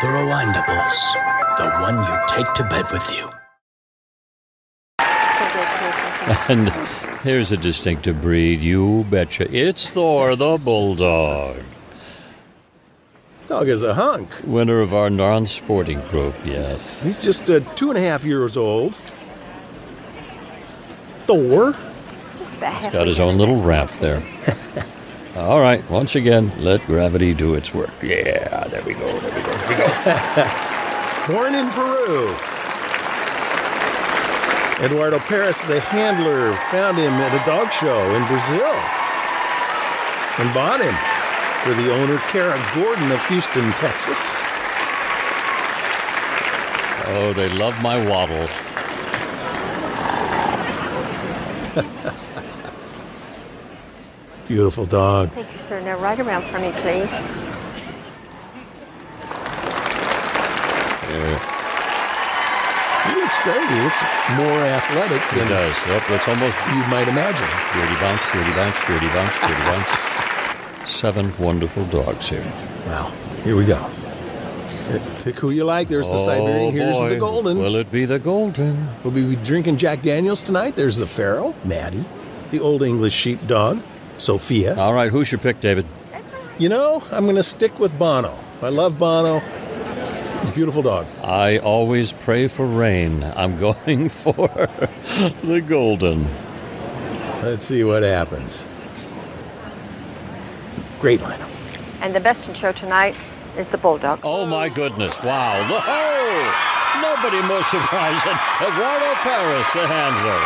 The Rewindables, the one you take to bed with you. And here's a distinctive breed, you betcha. It's Thor the Bulldog. This dog is a hunk. Winner of our non-sporting group, yes. He's just 2.5 years old. Thor. Just about he's got his own little wrap there. All right, once again, let gravity do its work. Yeah, there we go. Born in Peru. Eduardo Paris, the handler, found him at a dog show in Brazil and bought him for the owner, Kara Gordon of Houston, Texas. Oh, they love my waddle. Beautiful dog. Thank you, sir. Now, right around for me, please. Yeah. He looks great. He looks more athletic than he does. Yep, it's almost you might imagine. Beauty bounce. 7 wonderful dogs here. Wow. Here we go. Pick who you like. There's the Siberian. Here's the Golden. Will it be the Golden? We'll be drinking Jack Daniels tonight. There's the Pharaoh, Maddie, the Old English Sheepdog. Sophia. All right, who's your pick, David? You know, I'm going to stick with Bono. I love Bono. Beautiful dog. I always pray for rain. I'm going for the Golden. Let's see what happens. Great lineup. And the best in show tonight is the Bulldog. Oh, my goodness. Wow. Oh, nobody more surprised than Eduardo Paris, the handler.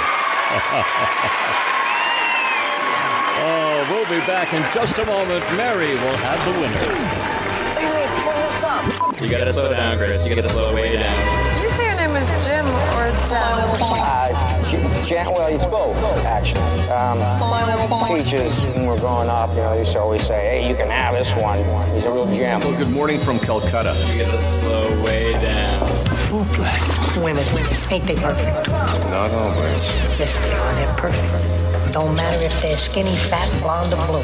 Oh, we'll be back in just a moment. Mary will have the winner. You gotta slow down, Chris. You gotta slow way down. Did you say your name is Jim or Jan? Well, it's both, actually. Teachers, when we're growing up, you know, they used to always say, hey, you can have this one. He's a real gem. Well, good morning from Calcutta. You gotta slow way down. Foreplay. Women, ain't they perfect? Not always. Yes, they are. They're perfect. Don't matter if they're skinny, fat, blonde, or blue.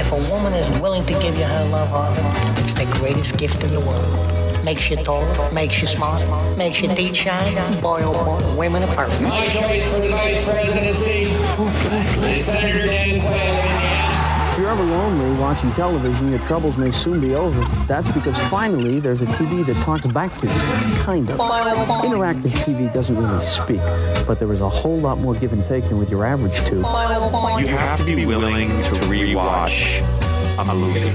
If a woman is willing to give you her love, Harvey, it's the greatest gift in the world. Makes you tall, makes you smart, makes your teeth shine. Boy, oh boy, women are perfect. My choice for the vice presidency is Senator Dan Quayle. If you're ever lonely watching television, your troubles may soon be over. That's because finally there's a TV that talks back to you, kind of. Interactive TV doesn't really speak. But there was a whole lot more give and take than with your average tube. You have to be willing to rewatch a movie.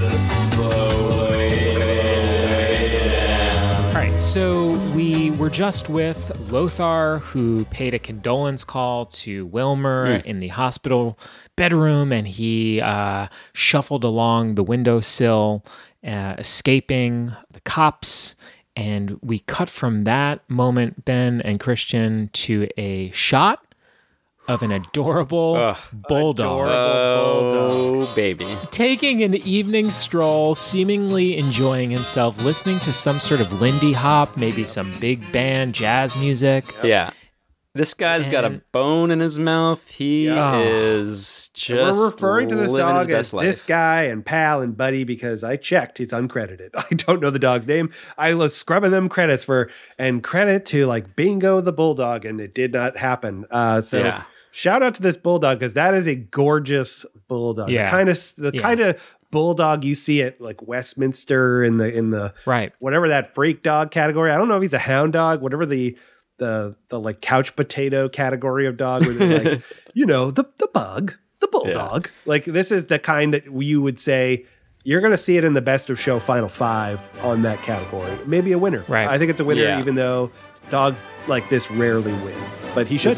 All right, so we were just with Lothar, who paid a condolence call to Wilmer in the hospital bedroom, and he shuffled along the windowsill, escaping the cops. And we cut from that moment, Ben and Christian, to a shot of an adorable bulldog. Oh, baby. Taking an evening stroll, seemingly enjoying himself, listening to some sort of Lindy Hop, maybe some big band jazz music. Yeah. This guy's got a bone in his mouth. He is just we're referring to this dog as this guy and pal and buddy because I checked. It's uncredited. I don't know the dog's name. I was scrubbing them credits for and credit to like Bingo the Bulldog, and it did not happen. So shout out to this bulldog because that is a gorgeous bulldog. Yeah. The kind of bulldog you see at like Westminster in the right, whatever that freak dog category. I don't know if he's a hound dog, whatever the like couch potato category of dog where they're like, you know, the bulldog. Yeah. Like this is the kind that you would say, you're going to see it in the best of show final 5 on that category. Maybe a winner. Right. I think it's a winner, even though dogs like this rarely win, but he should.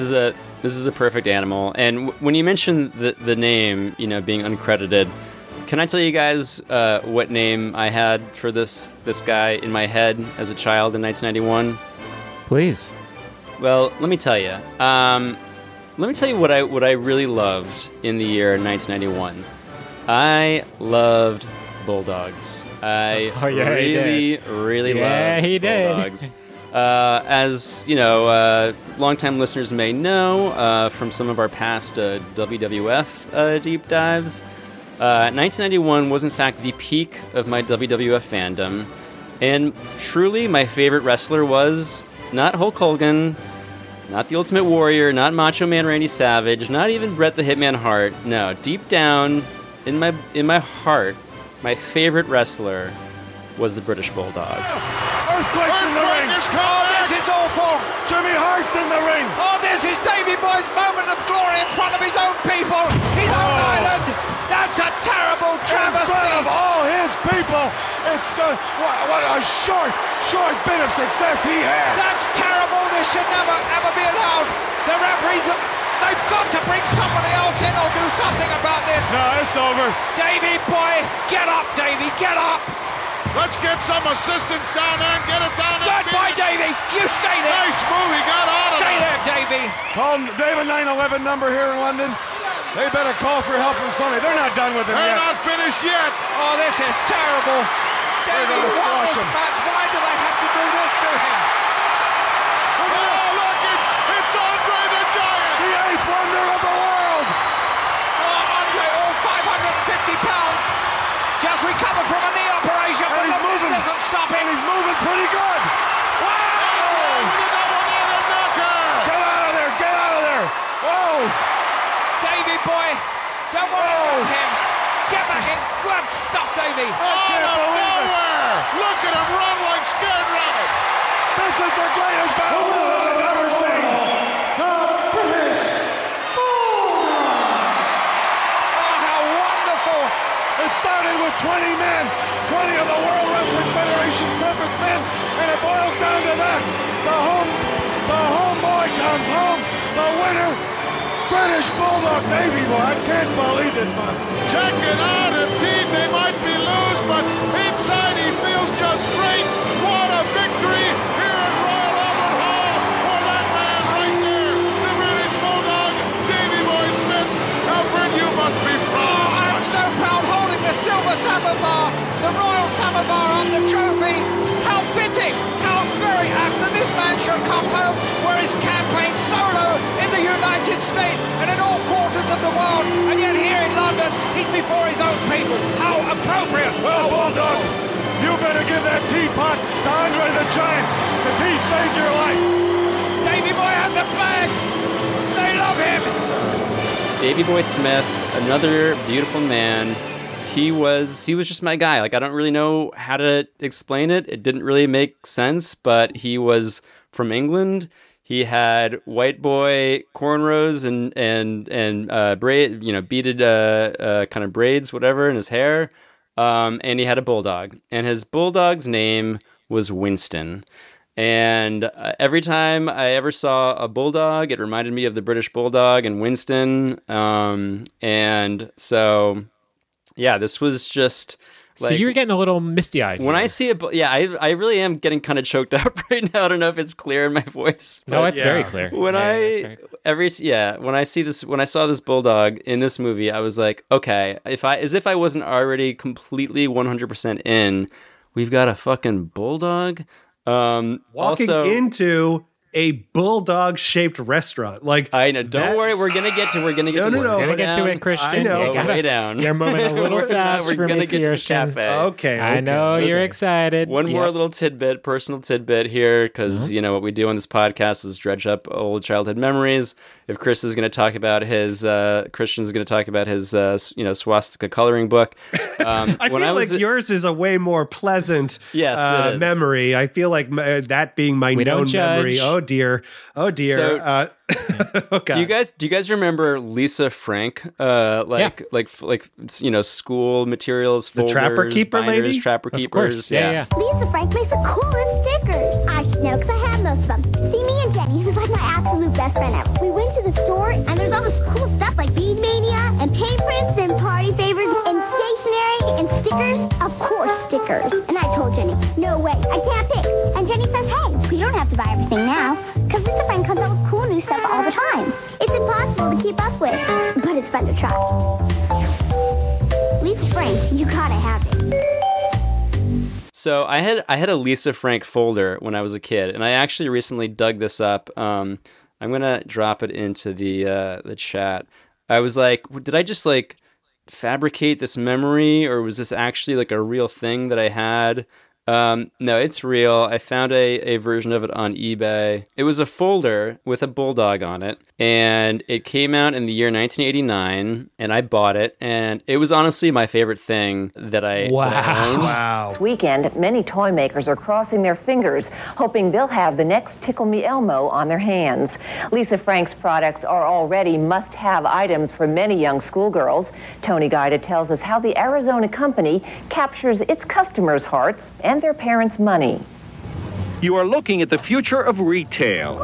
This is a perfect animal. And when you mentioned the name, you know, being uncredited, can I tell you guys what name I had for this guy in my head as a child in 1991? Please. Well, let me tell you. What I really loved in the year 1991. I loved bulldogs. I really loved bulldogs. As you know, longtime listeners may know from some of our past WWF deep dives. 1991 was in fact the peak of my WWF fandom. And truly, my favorite wrestler was not Hulk Hogan, not the Ultimate Warrior, not Macho Man Randy Savage, not even Bret the Hitman Hart. No, deep down in my heart, my favorite wrestler was the British Bulldog. Earthquake in the ring! Oh, this is awful! Jimmy Hart's in the ring! Oh, this is Davy Boy's moment of glory in front of his own people! His own island! That's a terrible travesty! In front of all his people! It's good! What a short bit of success he had! That's terrible! This should never, ever be allowed! The referees have... They've got to bring somebody else in or do something about this! No, it's over! Davy Boy! Get up, Davy! Get up! Let's get some assistance down there and get it down there. Good boy, Davey. You stay there. Nice move. He got out of it. Stay there, Davey. Call David 911 number here in London. They better call for help from somebody. They're not done with it yet. They're not finished yet. Oh, this is terrible. Davey won this match. Why do they have to do this to him? Oh, look. It's Andre the Giant. The eighth wonder of the world. Oh, Andre, all 550 pounds. Just recovered from a knee operation, and but this doesn't stop him. And he's moving pretty good. Wow! Get out of there! Get out of there! Whoa! Davy Boy, don't worry about him. Get back in. Good stuff, Davy. I can't believe it. Look at him run like scared rabbits. This is the greatest battle I've ever seen. The British Bulldog. Oh, how wonderful! It started with 20 men, 20 of the World Wrestling Federation's toughest men, and it boils down to that. The home boy comes home, the winner, British Bulldog Davy Boy. I can't believe this monster. Check it out, indeed, they might be loose, but inside he feels just great. What a victory here at Royal Albert Hall for that man right there, the British Bulldog Davy Boy Smith. Alfred, you must be proud. Oh, I'm so proud. The silver samovar, the royal samovar on the trophy. How fitting, how very apt that this man should come home where he's campaigned solo in the United States and in all quarters of the world. And yet here in London, he's before his own people. How appropriate. Well, Bulldog, you better give that teapot to Andre the Giant because he saved your life. Davy Boy has a flag. They love him. Davy Boy Smith, another beautiful man. He was just my guy. Like, I don't really know how to explain it. It didn't really make sense, but he was from England. He had white boy cornrows and braid, beaded kind of braids, whatever, in his hair. And he had a bulldog, and his bulldog's name was Winston. And every time I ever saw a bulldog, it reminded me of the British Bulldog and Winston. And so. Yeah, this was just... Like, so you were getting a little misty-eyed. When I see it... Yeah, I really am getting kind of choked up right now. I don't know if it's clear in my voice. No, it's very clear. When I see this... When I saw this bulldog in this movie, I was like, okay, if I wasn't already completely 100% in, we've got a fucking bulldog. Walking into... a bulldog-shaped restaurant. Like, I know. Don't worry. We're gonna get to it, Christian. I know. You're moving a little fast for me, Christian. Okay. I know you're excited. One more little tidbit, personal tidbit here, because you know what we do on this podcast is dredge up old childhood memories. If Chris is going to talk about his, Christian's going to talk about his, swastika coloring book. Yours is a way more pleasant memory. I feel like that being my known memory. Oh dear. So, okay. Do you guys remember Lisa Frank? School materials, folders, the Trapper Keeper binders, lady, Trapper Keepers. Yeah. Lisa Frank makes the coolest stickers. I should know because I have most of them. See, me and Jenny, who's like my absolute best friend ever. We went to the store and there's all this cool stuff like Bead Mania and paint prints and party favors and stationery and stickers. Of course, stickers. And I told Jenny, no way, I can't pick. And Jenny says, hey, you don't have to buy everything now, because Lisa Frank comes out with cool new stuff all the time. It's impossible to keep up with, but it's fun to try. Lisa Frank, you gotta have it. So I had a Lisa Frank folder when I was a kid, and I actually recently dug this up. I'm gonna drop it into the chat. I was like, did I just like fabricate this memory, or was this actually like a real thing that I had? No, it's real. I found a version of it on eBay. It was a folder with a bulldog on it, and it came out in the year 1989, and I bought it, and it was honestly my favorite thing that I owned. Wow. This weekend, many toy makers are crossing their fingers, hoping they'll have the next Tickle Me Elmo on their hands. Lisa Frank's products are already must-have items for many young schoolgirls. Tony Guida tells us how the Arizona company captures its customers' hearts and their parents' money. You are looking at the future of retail,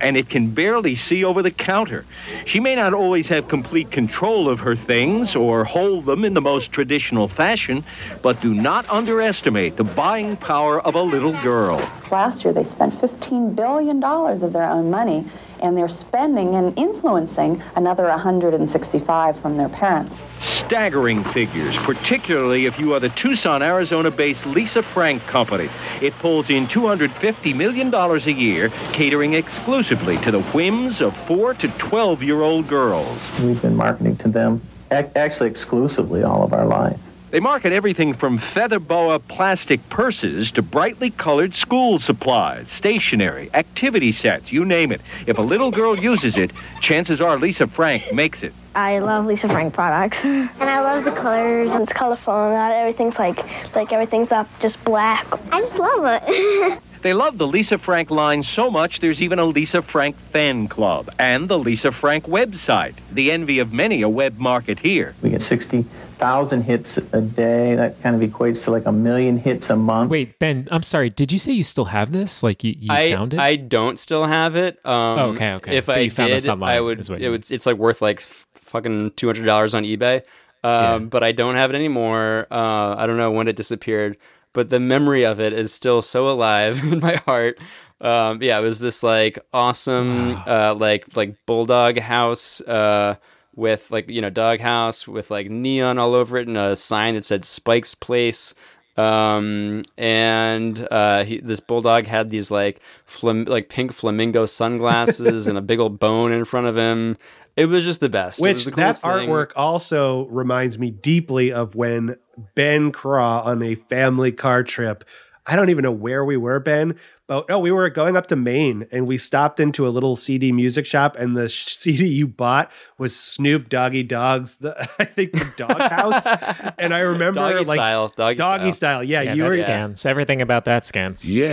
and it can barely see over the counter. She may not always have complete control of her things or hold them in the most traditional fashion, but do not underestimate the buying power of a little girl. Last year, they spent $15 billion of their own money, and they're spending and influencing another $165 from their parents. Staggering figures, particularly if you are the Tucson, Arizona-based Lisa Frank Company. It pulls in $250 million a year, catering exclusively to the whims of 4- to 12-year-old girls. We've been marketing to them actually exclusively all of our life. They market everything from feather boa plastic purses to brightly colored school supplies, stationery, activity sets, you name it. If a little girl uses it, chances are Lisa Frank makes it. I love Lisa Frank products. And I love the colors. It's colorful and not everything's like everything's up just black. I just love it. They love the Lisa Frank line so much there's even a Lisa Frank fan club and the Lisa Frank website, the envy of many a web market here. We get 60,000 hits a day. That kind of equates to like 1 million hits a month. Wait, Ben, I'm sorry. Did you say you still have this? Like you found it? I don't still have it. Okay. If but I you found did, this online, I would. It's like worth like fucking $200 on eBay. But I don't have it anymore. I don't know when it disappeared, but the memory of it is still so alive in my heart. It was this like awesome, like bulldog house. With like, you know, doghouse with like neon all over it and a sign that said Spike's Place. This bulldog had these like pink flamingo sunglasses and a big old bone in front of him. It was just the best. Which that artwork also reminds me deeply of when Ben Craw on a family car trip. I don't even know where we were, Ben. We were going up to Maine, and we stopped into a little CD music shop, and the CD you bought was Snoop Doggy Dogs, the Doghouse. And I remember Doggy Style. Yeah, you were scans. Everything about that scans. Yeah.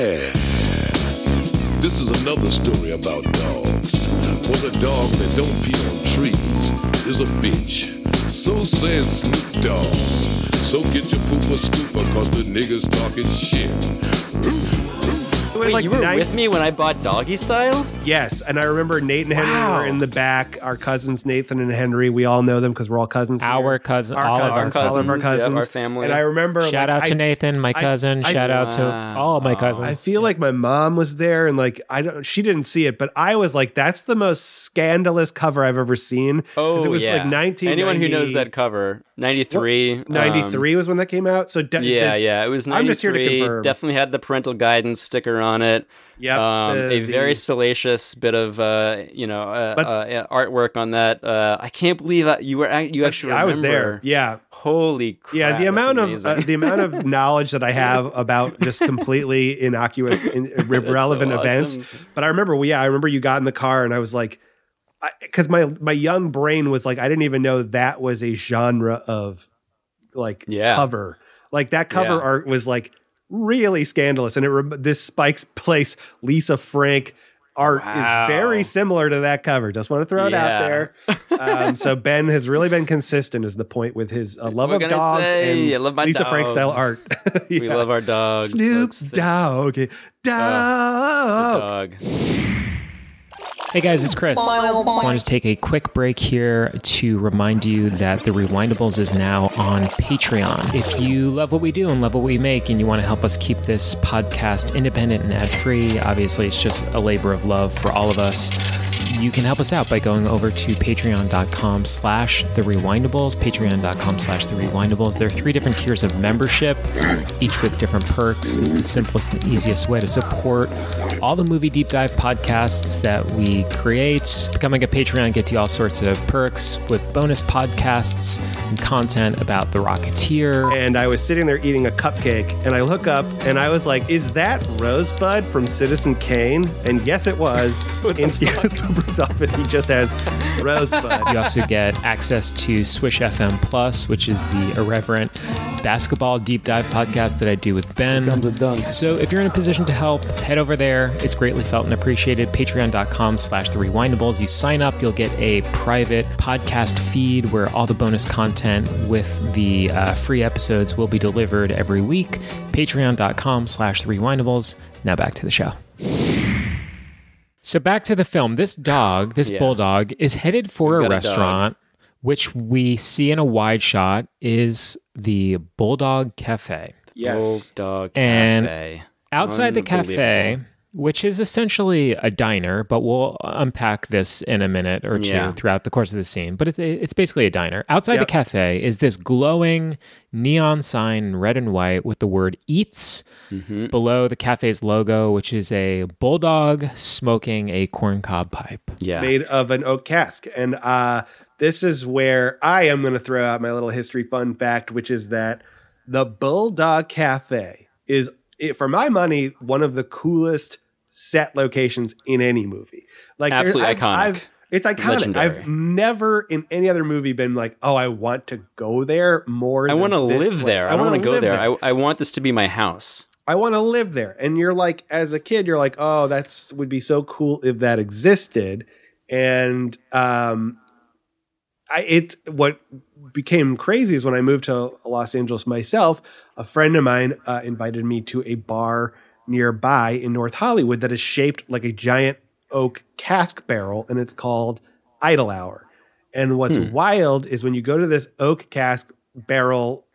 This is another story about dogs. Was a dog that don't pee on trees is a bitch. So says Snoop Dogg. So get your pooper scooper, cause the niggas talking shit. Wait, like you were with me when I bought Doggy Style? Yes, and I remember Nate and Henry were in the back. Our cousins, Nathan and Henry, we all know them because we're all cousins. All of our cousins. Yep, our family. And I remember... Shout out to Nathan, my cousin. Shout out to all my cousins. I feel like my mom was there, and like she didn't see it, but I was like, that's the most scandalous cover I've ever seen. Oh, it was like 1990. Anyone who knows that cover, 93. 93 was when that came out. So it was 93. I'm just here to confirm. Definitely had the parental guidance sticker on it. Yeah, a very salacious bit of artwork on that. I can't believe you actually remember. I was there. Yeah, holy crap! Yeah, the amount of knowledge that I have about just completely innocuous, irrelevant events. But I remember, you got in the car, and I was like, because my young brain was like, I didn't even know that was a genre of cover. Like that cover art was like. Really scandalous, and this Spike's Place Lisa Frank art is very similar to that cover. Just want to throw it out there. So Ben has really been consistent, is the point with his love of dogs and Lisa dogs. Frank style art. We love our dogs. Snoop's dog. Hey guys, it's Chris. I wanted to take a quick break here to remind you that The Rewindables is now on Patreon. If you love what we do and love what we make and you want to help us keep this podcast independent and ad-free, obviously it's just a labor of love for all of us. you can help us out by going over to patreon.com/The Rewindables, patreon.com/The Rewindables. There are 3 different tiers of membership, each with different perks. It's the simplest and easiest way to support all the movie deep dive podcasts that we create. Becoming a Patreon gets you all sorts of perks with bonus podcasts and content about The Rocketeer. And I was sitting there eating a cupcake, and I look up, and I was like, is that Rosebud from Citizen Kane? And yes, it was. In Steve Cooper's office, he just has Rosebud. You also get access to Swish FM Plus, which is the irreverent basketball deep dive podcast that I do with Ben. So if you're in a position to help, head over there. It's greatly felt and appreciated. Patreon.com/The Rewindables. You sign up, you'll get a private podcast feed where all the bonus content with the free episodes will be delivered every week. Patreon.com/The Rewindables. Now back to the show. So back to the film. This dog, this bulldog, is headed for a restaurant, which we see in a wide shot is the Bulldog Cafe. Yes. Bulldog Cafe. And outside the cafe, which is essentially a diner, but we'll unpack this in a minute or two throughout the course of the scene. But it's basically a diner. Outside the cafe is this glowing neon sign in red and white with the word Eats below the cafe's logo, which is a bulldog smoking a corncob pipe. Yeah. Made of an oak cask. And this is where I am going to throw out my little history fun fact, which is that the Bulldog Cafe is, for my money, one of the coolest set locations in any movie. Like, absolutely iconic. It's iconic. Legendary. I've never in any other movie been like, oh, I want to go there more. I want to live there. I want to go there. I want this to be my house. I want to live there. And you're like, as a kid, you're like, oh, that's would be so cool if that existed. And it's what became crazy is when I moved to Los Angeles myself, a friend of mine invited me to a bar nearby in North Hollywood that is shaped like a giant oak cask barrel, and it's called Idle Hour. And what's wild is when you go to this oak cask barrel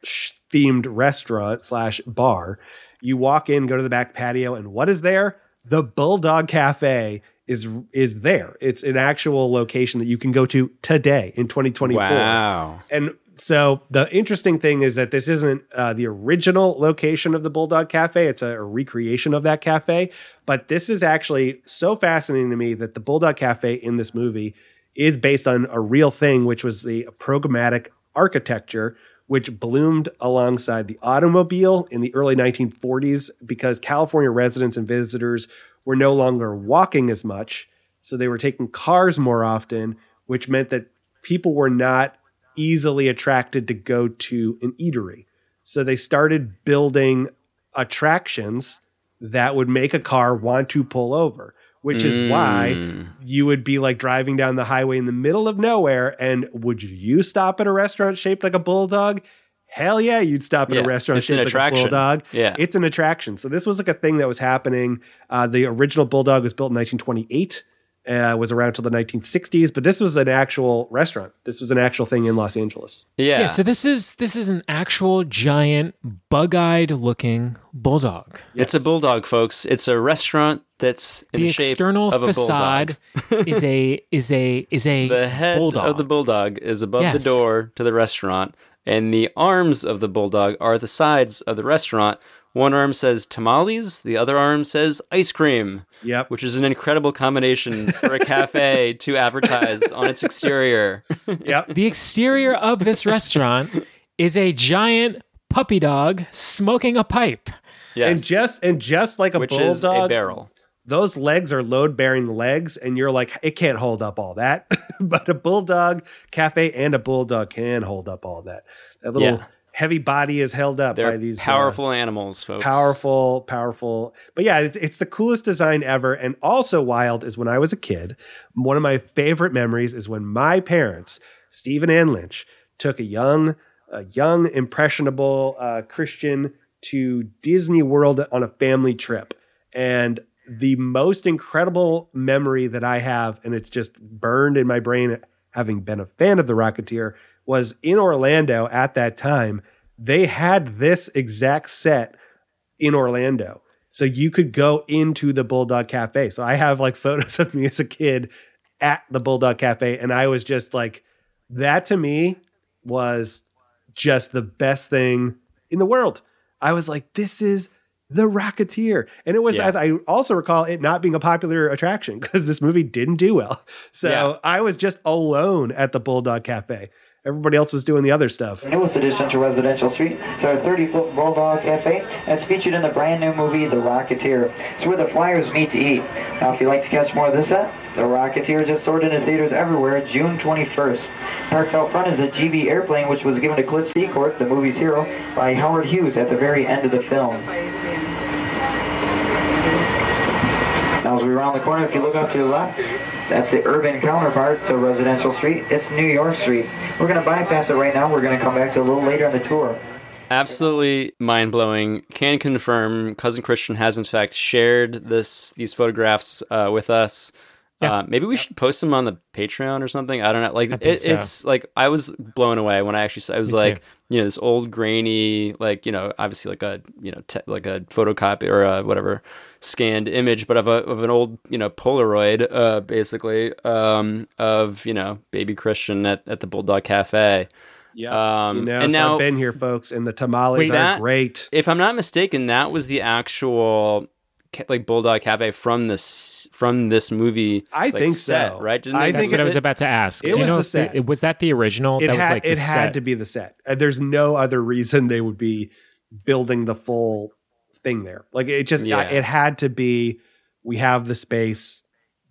themed restaurant slash bar, you walk in, go to the back patio, and what is there? The Bulldog Cafe is there. It's an actual location that you can go to today in 2024. Wow. And so the interesting thing is that this isn't the original location of the Bulldog Cafe. It's a recreation of that cafe. But this is actually so fascinating to me that the Bulldog Cafe in this movie is based on a real thing, which was the programmatic architecture, which bloomed alongside the automobile in the early 1940s because California residents and visitors were no longer walking as much. So they were taking cars more often, which meant that people were not easily attracted to go to an eatery. So they started building attractions that would make a car want to pull over, which is why you would be like driving down the highway in the middle of nowhere. And would you stop at a restaurant shaped like a bulldog? Hell yeah, you'd stop at a restaurant shaped like a bulldog. Yeah. It's an attraction. So this was like a thing that was happening. The original Bulldog was built in 1928. Was around till the 1960s, but this was an actual restaurant. This was an actual thing in Los Angeles. Yeah. So this is an actual giant, bug-eyed looking bulldog. Yes. It's a bulldog, folks. It's a restaurant that's in the shape of a facade bulldog. is a the head bulldog. Of the bulldog is above the door to the restaurant, and the arms of the bulldog are the sides of the restaurant. One arm says tamales, the other arm says ice cream. Yep. Which is an incredible combination for a cafe to advertise on its exterior. Yep. The exterior of this restaurant is a giant puppy dog smoking a pipe. Yes. And just like a bulldog, which is a barrel. Those legs are load-bearing legs, and you're like, it can't hold up all that. But a Bulldog Cafe and a bulldog can hold up all that. That little heavy body is held up by these powerful animals, folks. Powerful. But yeah, it's the coolest design ever. And also wild is when I was a kid, one of my favorite memories is when my parents, Steve and Ann Lynch, took a young impressionable Christian to Disney World on a family trip. And the most incredible memory that I have, and it's just burned in my brain, having been a fan of The Rocketeer, was in Orlando at that time. They had this exact set in Orlando. So you could go into the Bulldog Cafe. So I have like photos of me as a kid at the Bulldog Cafe. And I was just like, that to me was just the best thing in the world. I was like, this is The Rocketeer. And it was, I also recall it not being a popular attraction because this movie didn't do well. So I was just alone at the Bulldog Cafe. Everybody else was doing the other stuff. The newest addition to Residential Street is our 30-foot Bulldog Cafe that's featured in the brand new movie, The Rocketeer. It's where the flyers meet to eat. Now, if you'd like to catch more of this set, The Rocketeer just soared into theaters everywhere June 21st. Parked out front is a GV airplane, which was given to Cliff Secord, the movie's hero, by Howard Hughes at the very end of the film. Now, as we round the corner, if you look up to the left, that's the urban counterpart to Residential Street. It's New York Street. We're going to bypass it right now. We're going to come back to it a little later in the tour. Absolutely mind-blowing. Can confirm Cousin Christian has, in fact, shared these photographs with us. Yeah. Maybe we should post them on the Patreon or something. I don't know. Like it's like I was blown away when I actually saw. I was you know, this old grainy, like, you know, obviously like a, you know, like a photocopy or a whatever scanned image, but of an old, you know, Polaroid, basically, of, you know, baby Christian at the Bulldog Cafe. Yeah, you know, and so now, I've been here, folks, and the tamales are great. If I'm not mistaken, that was the actual, like, Bulldog Cafe from this movie. I think set, so. Right? I think what I was about to ask. It was the set. Was that the original? It had to be the set. There's no other reason they would be building the full thing there. Like, it just, it had to be, we have the space,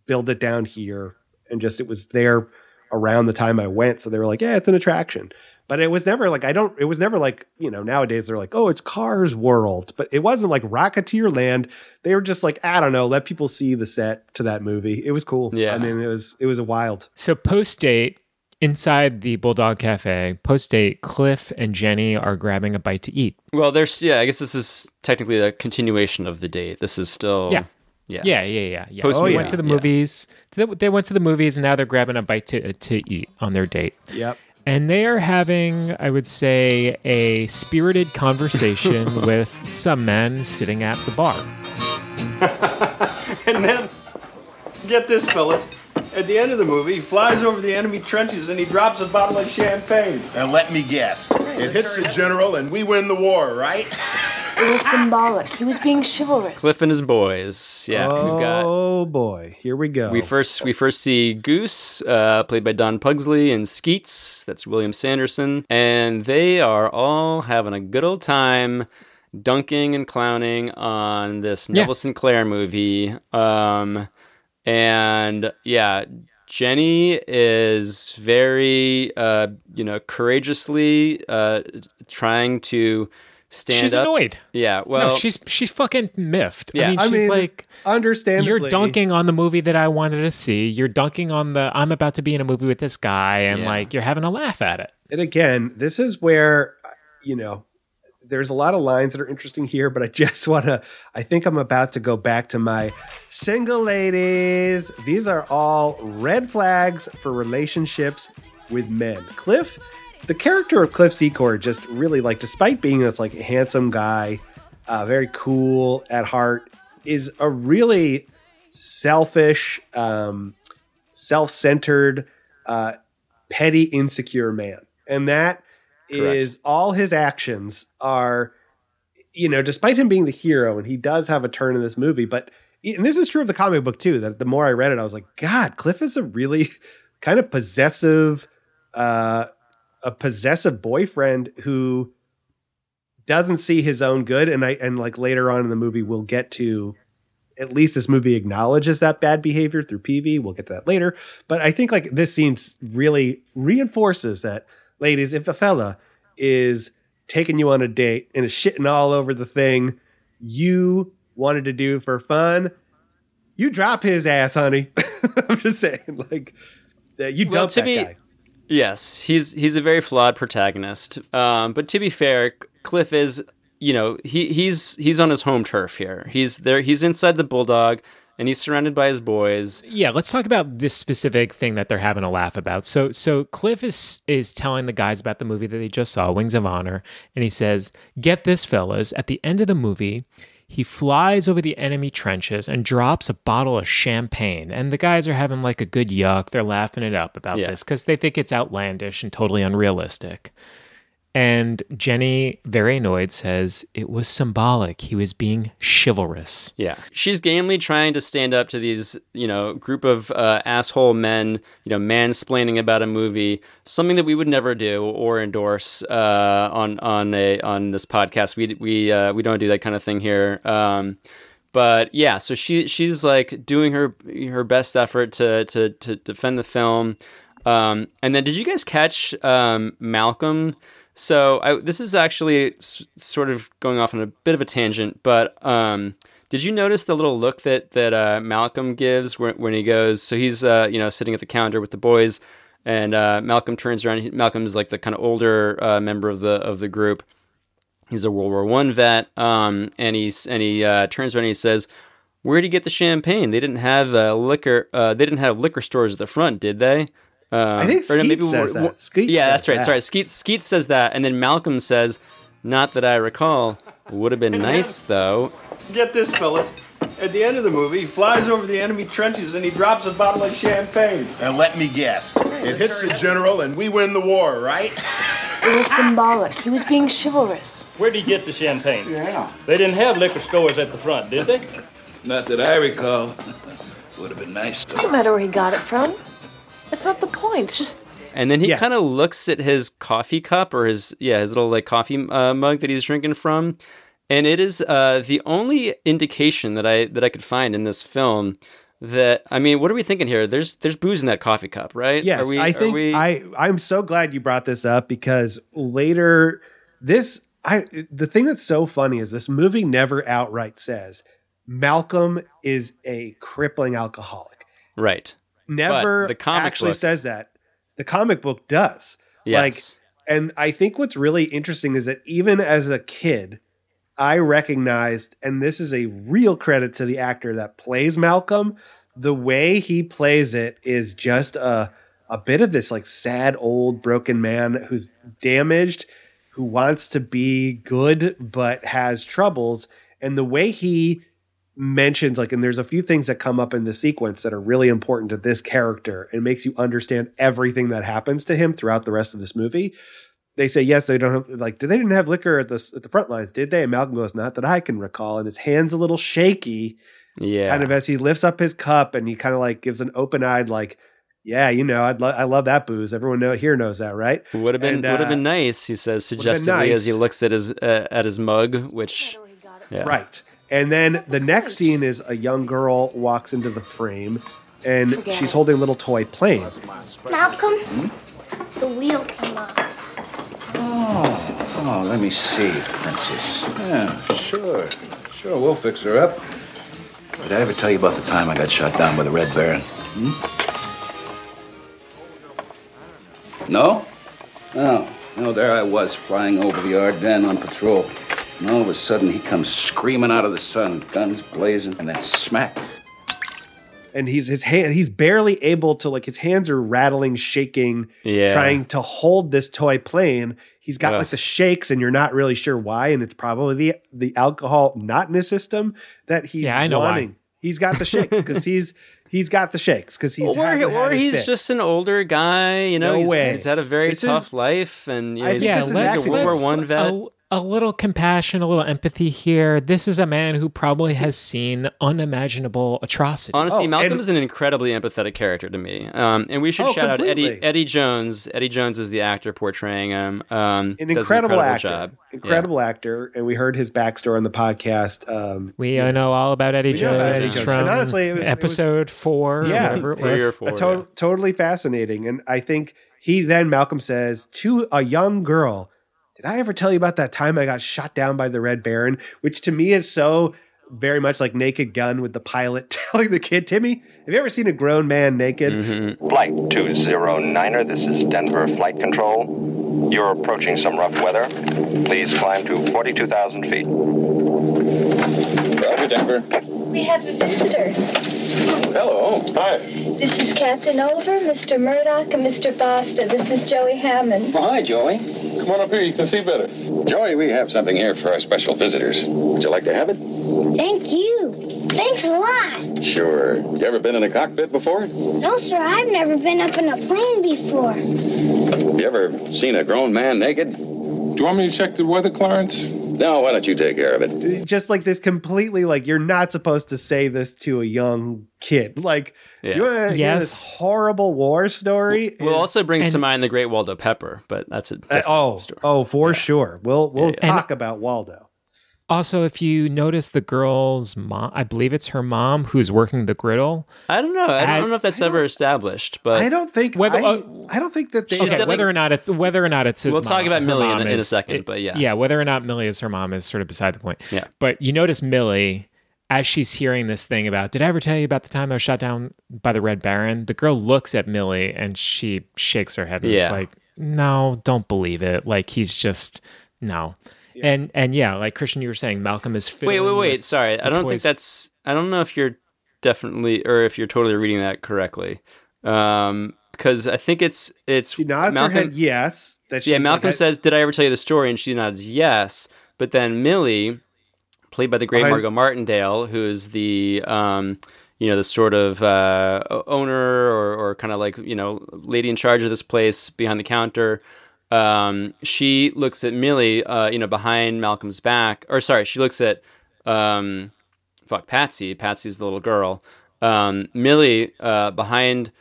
build it down here. And just, it was there around the time I went. So they were like, yeah, it's an attraction. But it was never like, it was never like, you know, nowadays they're like, oh, it's Cars World. But it wasn't like Rocketeer Land. They were just like, I don't know, let people see the set to that movie. It was cool. Yeah. I mean, it was wild. So post-date, inside the Bulldog Cafe, post-date, Cliff and Jenny are grabbing a bite to eat. Well, I guess this is technically a continuation of the date. This is still... Yeah. Went to the movies. They went to the movies and now they're grabbing a bite to eat on their date. Yep. And they are having, I would say, a spirited conversation with some men sitting at the bar. And then, get this, fellas. At the end of the movie, he flies over the enemy trenches and he drops a bottle of champagne. And let me guess, it hits the general and we win the war, right? It was symbolic. He was being chivalrous. Cliff and his boys. Yeah. Oh, boy. Here we go. We first see Goose, played by Don Pugsley, and Skeets, that's William Sanderson. And they are all having a good old time dunking and clowning on this Neville Sinclair movie. Jenny is very, you know, courageously trying to... She's up. Annoyed. Yeah, well... No, she's fucking miffed. Yeah. I mean, like... Understandably. You're dunking on the movie that I wanted to see. You're dunking on the... I'm about to be in a movie with this guy, and, like, you're having a laugh at it. And again, this is where, you know, there's a lot of lines that are interesting here, but I just want to... I think I'm about to go back to my single ladies. These are all red flags for relationships with men. Cliff... The character of Cliff Secord just really, like, despite being this, like, handsome guy, very cool at heart, is a really selfish, self-centered, petty, insecure man. And that is all his actions are, you know, despite him being the hero, and he does have a turn in this movie, but, and this is true of the comic book too, that the more I read it, I was like, God, Cliff is a really kind of possessive, a possessive boyfriend who doesn't see his own good. And like later on in the movie, we'll get to, at least this movie acknowledges that bad behavior through Peevey. We'll get to that later. But I think, like, this scene really reinforces that, ladies, if a fella is taking you on a date and is shitting all over the thing you wanted to do for fun, you drop his ass, honey. I'm just saying, like, you dump that guy. Yes, he's a very flawed protagonist. But to be fair, Cliff is, you know, he's on his home turf here. He's there. He's inside the Bulldog, and he's surrounded by his boys. Yeah, let's talk about this specific thing that they're having a laugh about. So Cliff is telling the guys about the movie that they just saw, Wings of Honor, and he says, "Get this, fellas. At the end of the movie, He flies over the enemy trenches and drops a bottle of champagne. And the guys are having like a good yuck. They're laughing it up about this because they think it's outlandish and totally unrealistic. And Jenny, very annoyed, says it was symbolic. He was being chivalrous. Yeah. She's gamely trying to stand up to these, group of asshole men, mansplaining about a movie, something that we would never do or endorse on this podcast. We don't do that kind of thing here. But yeah, so she's like doing her best effort to defend the film. And then did you guys catch Malcolm? So this is actually sort of going off on a bit of a tangent, but did you notice the little look that Malcolm gives when he goes? So he's sitting at the counter with the boys, and Malcolm turns around. Malcolm is like the kind of older member of the group. He's a World War I vet, and he turns around and he says, "Where'd you get the champagne? They didn't have liquor. They didn't have liquor stores at the front, did they?" I think Skeets says that. That's right. Sorry, Skeets says that, and then Malcolm says, "Not that I recall. Would have been nice, though." Get this, fellas. At the end of the movie, he flies over the enemy trenches and he drops a bottle of champagne. And let me guess, it hits the general and we win the war, right? It was symbolic. He was being chivalrous. Where'd he get the champagne? Yeah. They didn't have liquor stores at the front, did they? Not that I recall. Would have been nice, though. Doesn't matter where he got it from. That's not the point. It's just. And then he kind of looks at his coffee cup or his little like coffee mug that he's drinking from, and it is the only indication that I could find in this film that, I mean, what are we thinking here? There's booze in that coffee cup, right? Yes, I'm so glad you brought this up because later the thing that's so funny is this movie never outright says Malcolm is a crippling alcoholic, right? Never actually says that. The comic book does. Yes. And I think what's really interesting is that even as a kid, I recognized, and this is a real credit to the actor that plays Malcolm, the way he plays it is just a bit of this like sad, old, broken man who's damaged, who wants to be good, but has troubles. And the way he mentions, like, and there's a few things that come up in the sequence that are really important to this character and makes you understand everything that happens to him throughout the rest of this movie. They say, yes, they don't have, like, they didn't have liquor at the front lines, did they? And Malcolm goes, not that I can recall. And his hand's a little shaky. Yeah. Kind of as he lifts up his cup and he kind of like gives an open eyed, like, yeah, I love that booze. Everyone knows that, right? Would have been nice. He says suggestively as he looks at his mug, which. Yeah. Right. And then the next scene is a young girl walks into the frame, and she's holding a little toy plane. Malcolm, the wheel came off. Oh, let me see, Princess. Yeah, sure, we'll fix her up. Did I ever tell you about the time I got shot down by the Red Baron? No? No, there I was flying over the Ardennes on patrol. And all of a sudden, he comes screaming out of the sun, guns blazing, and then smack. And he's barely able to, like, his hands are rattling, shaking, trying to hold this toy plane. He's got, like, the shakes, and you're not really sure why, and it's probably the alcohol not in his system that he's wanting. Why. He's got the shakes because he's got the shakes because he's or he's fix. Just an older guy, No he's had a very tough life, and he's a World War I vet. A little compassion, a little empathy here. This is a man who probably has seen unimaginable atrocities. Honestly, Malcolm is an incredibly empathetic character to me. And we should shout out Eddie Jones. Eddie Jones is the actor portraying him. An incredible actor. Job. Incredible actor. And we heard his backstory on the podcast. We know all about Eddie Jones. And honestly, it was episode 4. Yeah, three or four. Totally fascinating. And I think Malcolm says to a young girl, did I ever tell you about that time I got shot down by the Red Baron? Which to me is so very much like Naked Gun with the pilot telling the kid, Timmy, have you ever seen a grown man naked? Mm-hmm. Flight 209er, this is Denver Flight Control. You're approaching some rough weather. Please climb to 42,000 feet. Roger, Denver. We have a visitor. Hello. Hi. This is Captain Over, Mr. Murdoch, and Mr. Basta. This is Joey Hammond. Well, hi, Joey. Come on up here. You can see better. Joey, we have something here for our special visitors. Would you like to have it? Thank you. Thanks a lot. Sure. You ever been in a cockpit before? No, sir. I've never been up in a plane before. You ever seen a grown man naked? Do you want me to check the weather, Clarence? No, why don't you take care of it? Just like this completely, like, you're not supposed to say this to a young kid. Like, yeah. You want to hear this horrible war story? Well, also brings to mind the great Waldo Pepper, but that's a different story. Oh, for sure. We'll talk about Waldo. Also, if you notice the girl's mom, I believe it's her mom who's working the griddle. I don't know. I don't know if that's ever established, but I don't think that they whether or not it's his mom. We'll talk about Millie in a second, but yeah. Yeah, whether or not Millie is her mom is sort of beside the point. Yeah. But you notice Millie as she's hearing this thing about, did I ever tell you about the time I was shot down by the Red Baron? The girl looks at Millie and she shakes her head and is like, "No, don't believe it. Like he's just no." And yeah, like Christian, you were saying, Malcolm is filling. Wait. Sorry, I don't think that's. I don't know if you're definitely or if you're totally reading that correctly, because I think it's. She nods Malcolm, her head yes. That she's Malcolm says, "Did I ever tell you the story?" And she nods yes. But then Millie, played by the great Margot Martindale, who is the the sort of owner or kind of like lady in charge of this place behind the counter. She looks at Millie, behind Malcolm's back, or sorry, she looks at, Patsy. Patsy's the little girl. Millie, behind,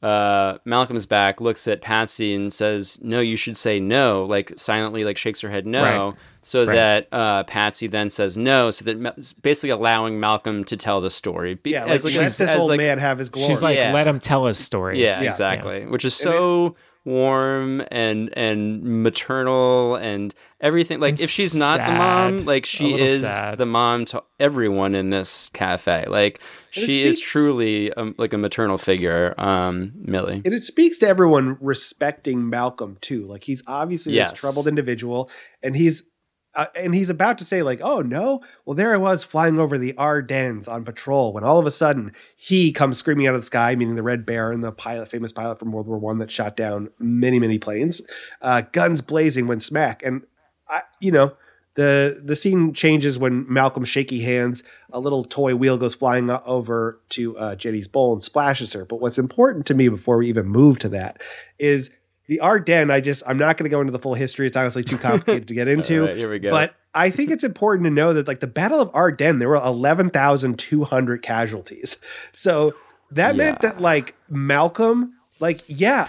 Malcolm's back, looks at Patsy and says, "No, you should say no," like silently, like shakes her head no, right. That Patsy then says no, so that basically allowing Malcolm to tell the story. Let this old man have his glory. She's like, let him tell his story. Yeah, exactly. Yeah. Which is so warm and maternal and everything. Like, if she's not the mom, like she is the mom to everyone in this cafe. Like she is truly like a maternal figure, Millie. And it speaks to everyone respecting Malcolm too. Like he's obviously this troubled individual, and he's about to say like, "Oh no, well there I was flying over the Ardennes on patrol when all of a sudden he comes screaming out of the sky," meaning the Red Baron, the famous pilot from World War I that shot down many planes, guns blazing when smack. And the scene changes when Malcolm, shaky hands, a little toy wheel goes flying over to Jenny's bowl and splashes her. But what's important to me before we even move to that is the Ardennes, I'm not going to go into the full history. It's honestly too complicated to get into. Right, here we go. But I think it's important to know that, like, the Battle of Ardennes, there were 11,200 casualties. So that meant that, like, Malcolm, like,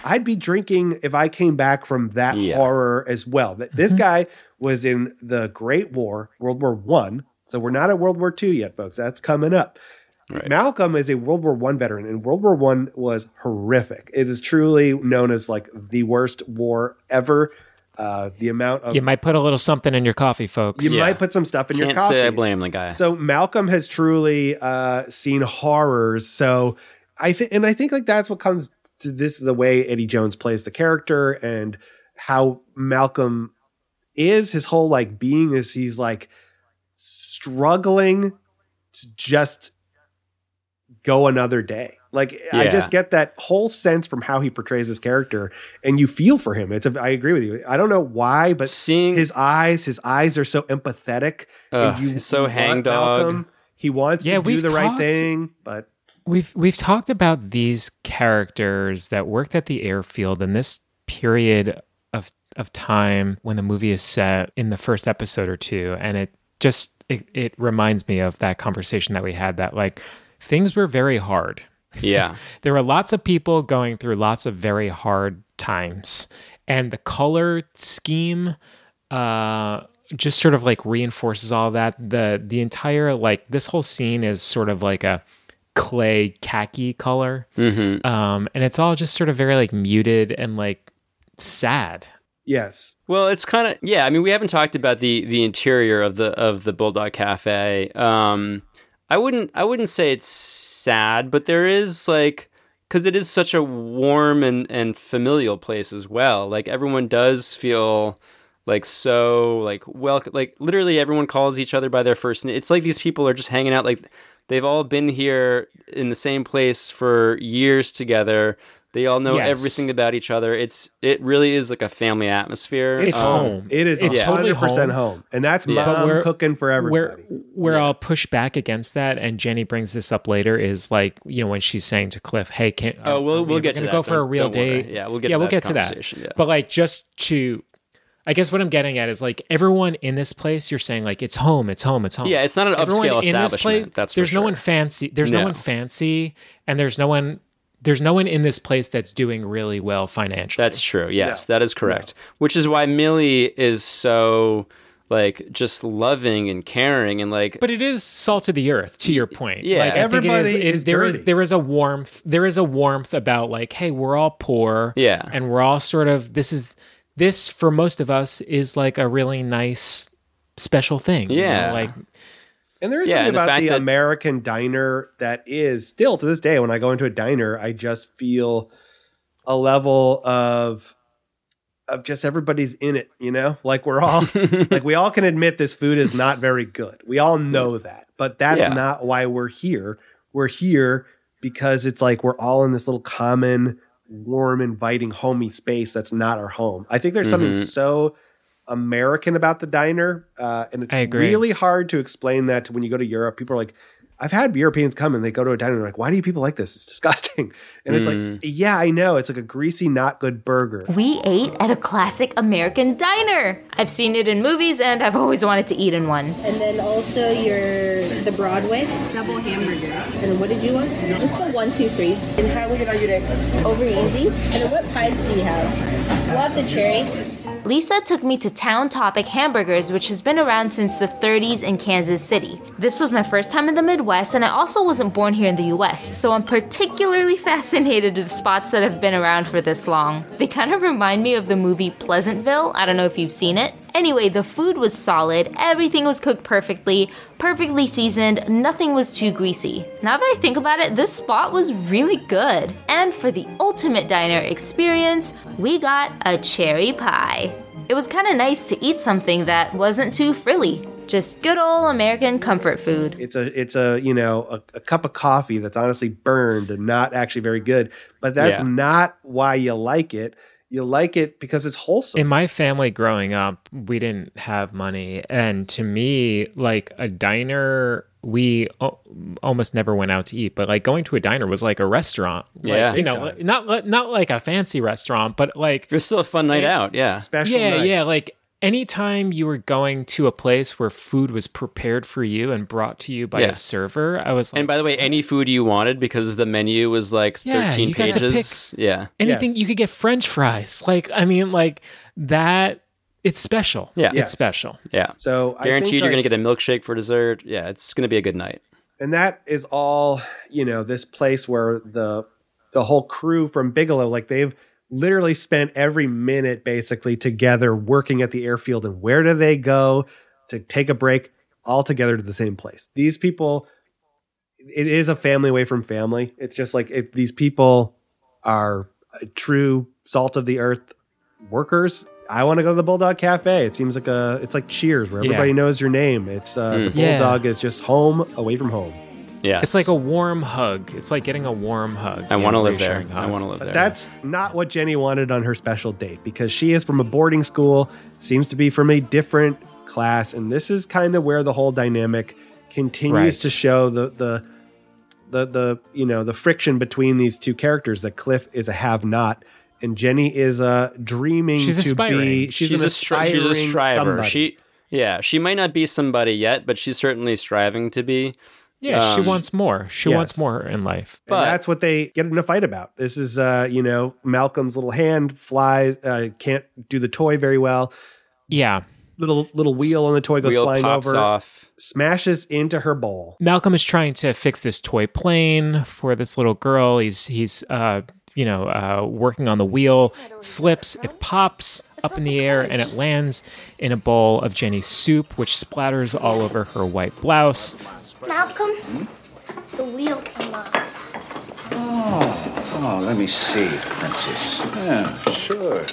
I'd be drinking if I came back from that horror as well. That this guy was in the Great War, World War I. So we're not at World War II yet, folks. That's coming up. Right. Malcolm is a World War I veteran, and World War I was horrific. It is truly known as like the worst war ever. The amount of... You might put a little something in your coffee, folks. You might put some stuff in your coffee. Can't say I blame the guy. So Malcolm has truly seen horrors. So I think like that's what comes to this, the way Eddie Jones plays the character and how Malcolm is. His whole like being is he's like struggling to just... go another day. Like I just get that whole sense from how he portrays his character, and you feel for him. I agree with you. I don't know why, but seeing his eyes are so empathetic. And you so hangdog. He wants to do the right thing, but we've talked about these characters that worked at the airfield in this period of time when the movie is set in the first episode or two, and it reminds me of that conversation that we had that like. Things were very hard. Yeah. There were lots of people going through lots of very hard times. And the color scheme just sort of like reinforces all that. The entire, like, this whole scene is sort of like a clay khaki color. Mm-hmm. And it's all just sort of very like muted and like sad. Yes. Well, it's kind of, I mean, we haven't talked about the interior of the Bulldog Cafe. I wouldn't say it's sad, but there is like, because it is such a warm and familial place as well. Like everyone does feel like so like welcome. Like literally everyone calls each other by their first name. It's like these people are just hanging out. Like they've all been here in the same place for years together. They all know everything about each other. It really is like a family atmosphere. It's home. It is 100% home. And that's mom cooking for everybody. Where I'll push back against that, and Jenny brings this up later, is like, when she's saying to Cliff, hey, we'll get to that. Go for a real date. Yeah, we'll get to that. Yeah. But like, I guess what I'm getting at is like everyone in this place, you're saying like it's home. Yeah, it's not an upscale establishment. That's for sure. There's no one fancy. There's no one fancy, and there's no one in this place that's doing really well financially. That's true. Yes, that is correct. No. Which is why Millie is so like just loving and caring and like. But it is salt of the earth, to your point. Yeah, like, everybody is dirty. There is a warmth. There is a warmth about like, hey, we're all poor. Yeah, and we're all sort of this for most of us is like a really nice special thing. Yeah. And there is something about the American diner that is still to this day, when I go into a diner, I just feel a level of just everybody's in it, like we're all like we all can admit this food is not very good. We all know that, but that's not why we're here. We're here because it's like, we're all in this little common warm, inviting, homey space that's not our home. I think there's something so American about the diner, and it's really hard to explain that to when you go to Europe. People are like, I've had Europeans come and they go to a diner and they're like, why do you people like this? It's disgusting. And it's like, yeah, I know. It's like a greasy, not good burger. We ate at a classic American diner. I've seen it in movies and I've always wanted to eat in one. And then also the Broadway. Double hamburger. And what did you want? Just the 1, 2, 3. And how would you like your egg? Over easy. And then what pies do you have? We'll have the cherry. Lisa took me to Town Topic Hamburgers, which has been around since the 30s in Kansas City. This was my first time in the Midwest, and I also wasn't born here in the US, so I'm particularly fascinated with spots that have been around for this long. They kind of remind me of the movie Pleasantville. I don't know if you've seen it. Anyway, the food was solid, everything was cooked perfectly seasoned, nothing was too greasy. Now that I think about it, this spot was really good. And for the ultimate diner experience, we got a cherry pie. It was kind of nice to eat something that wasn't too frilly. Just good old American comfort food. It's a a cup of coffee that's honestly burned and not actually very good, but that's not why you like it. You like it because it's wholesome. In my family growing up, we didn't have money. And to me, like a diner, we almost never went out to eat. But like going to a diner was like a restaurant. Yeah. Like, not like a fancy restaurant, but like. It was still a fun night out. Yeah. Special night. Yeah. Like anytime you were going to a place where food was prepared for you and brought to you by a server, I was like. And by the way, any food you wanted, because the menu was like 13 pages. Yeah. Anything you could get French fries. Like, I mean, like that. It's special. Yeah. It's special. Yeah. So guaranteed I think, you're going to get a milkshake for dessert. Yeah. It's going to be a good night. And that is all, this place where the whole crew from Bigelow, like they've literally spent every minute basically together working at the airfield, and where do they go to take a break? All together to the same place. These people, it is a family away from family. It's just like if these people are true salt of the earth workers, I want to go to the Bulldog Cafe. It seems like it's like Cheers where everybody knows your name. It's the Bulldog is just home away from home. Yeah, it's like a warm hug. It's like getting a warm hug. I want to live there. That's not what Jenny wanted on her special date, because she is from a boarding school, seems to be from a different class, and this is kind of where the whole dynamic continues to show the friction between these two characters. That Cliff is a have-not, and Jenny is dreaming. She's aspiring. She's a striver. Somebody. She might not be somebody yet, but she's certainly striving to be. Yeah, she wants more. She wants more in life. But that's what they get in a fight about. This is, Malcolm's little hand flies, can't do the toy very well. Yeah. Little wheel on the toy goes flying over. Off. Smashes into her bowl. Malcolm is trying to fix this toy plane for this little girl. He's working on the wheel, slips, it pops up in the air, and it lands in a bowl of Jenny's soup, which splatters all over her white blouse. Malcolm, the wheel came off. Oh, let me see, Princess. Yeah, sure,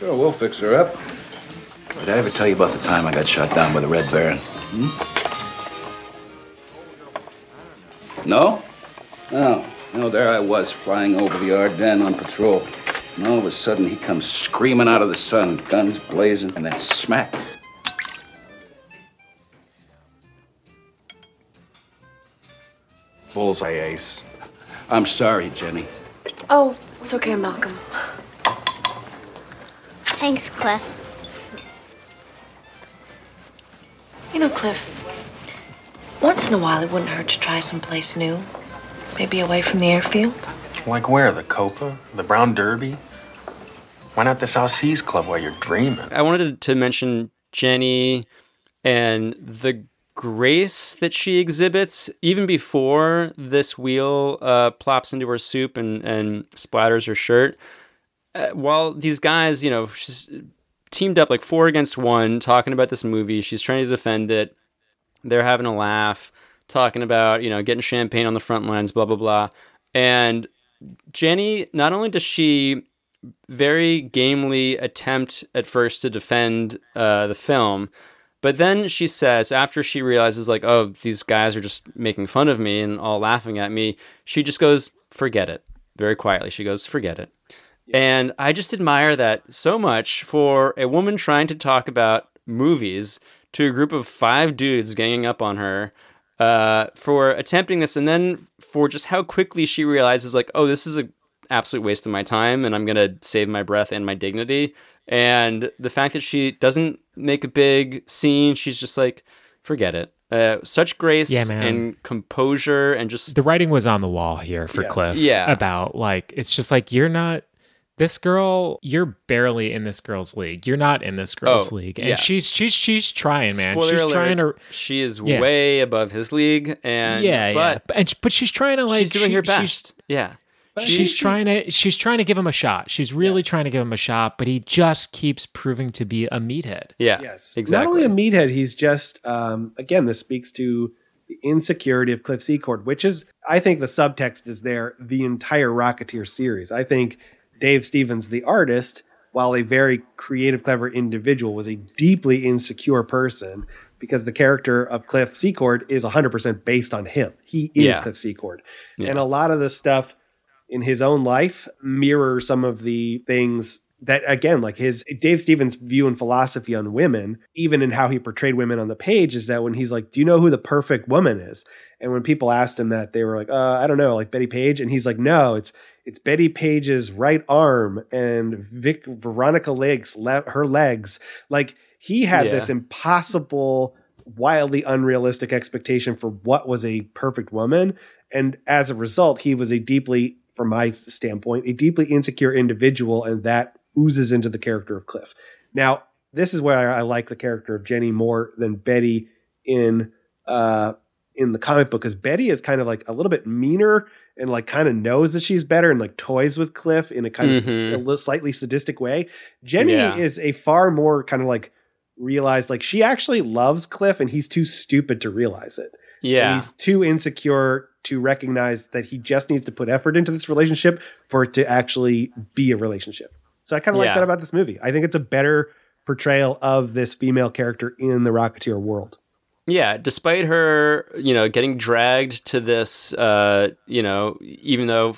we'll fix her up. Did I ever tell you about the time I got shot down by the Red Baron? No? No. You know, there I was flying over the Ardennes on patrol. And all of a sudden, he comes screaming out of the sun, guns blazing, and then smack. Bullseye ace. I'm sorry, Jenny. Oh, it's okay, Malcolm. Thanks, Cliff. You know, Cliff, once in a while it wouldn't hurt to try someplace new. Maybe away from the airfield. Like where? The Copa? The Brown Derby? Why not the South Seas Club while you're dreaming? I wanted to mention Jenny and the grace that she exhibits even before this wheel plops into her soup and splatters her shirt. While these guys, you know, she's teamed up like 4 against 1 talking about this movie. She's trying to defend it. They're having a laugh, talking about, you know, getting champagne on the front lines, blah, blah, blah. And Jenny, not only does she very gamely attempt at first to defend the film, but then she says, after she realizes, like, oh, these guys are just making fun of me and all laughing at me, she just goes, forget it. Very quietly, she goes, forget it. Yeah. And I just admire that so much for a woman trying to talk about movies to a group of 5 dudes ganging up on her for attempting this, and then for just how quickly she realizes, like, oh, this is an absolute waste of my time, and I'm going to save my breath and my dignity. And the fact that she doesn't make a big scene, she's just like, forget it. Such grace and composure, and just... The writing was on the wall here for Cliff. Yeah. About, like, it's just like, you're not... This girl, you're barely in this girl's league. You're not in this girl's league. And she's trying, man. Spoiler alert, trying to... She is way above his league. And But she's trying to, like... She's doing her best. She's trying to give him a shot. She's really trying to give him a shot, but he just keeps proving to be a meathead. Yeah, yes, exactly. Not only a meathead, he's just... again, this speaks to the insecurity of Cliff Secord, which is... I think the subtext is there the entire Rocketeer series. I think... Dave Stevens, the artist, while a very creative, clever individual, was a deeply insecure person because the character of Cliff Secord is 100% based on him. He is Cliff Secord. Yeah. And a lot of this stuff in his own life mirrors some of the things that, again, like Dave Stevens' view and philosophy on women, even in how he portrayed women on the page, is that when he's like, do you know who the perfect woman is? And when people asked him that, they were like, I don't know, like Betty Page. And he's like, no, it's Betty Page's right arm and Veronica Lake's her legs. Like, he had this impossible, wildly unrealistic expectation for what was a perfect woman. And as a result, he was from my standpoint, a deeply insecure individual. And that oozes into the character of Cliff. Now, this is where I like the character of Jenny more than Betty in the comic book, because Betty is kind of like a little bit meaner and like kind of knows that she's better and like toys with Cliff in a kind of slightly sadistic way. Jenny is a far more kind of like realized, like she actually loves Cliff and he's too stupid to realize it. Yeah. And he's too insecure to recognize that he just needs to put effort into this relationship for it to actually be a relationship. So I kind of like that about this movie. I think it's a better portrayal of this female character in the Rocketeer world. Yeah, despite her, you know, getting dragged to this, you know, even though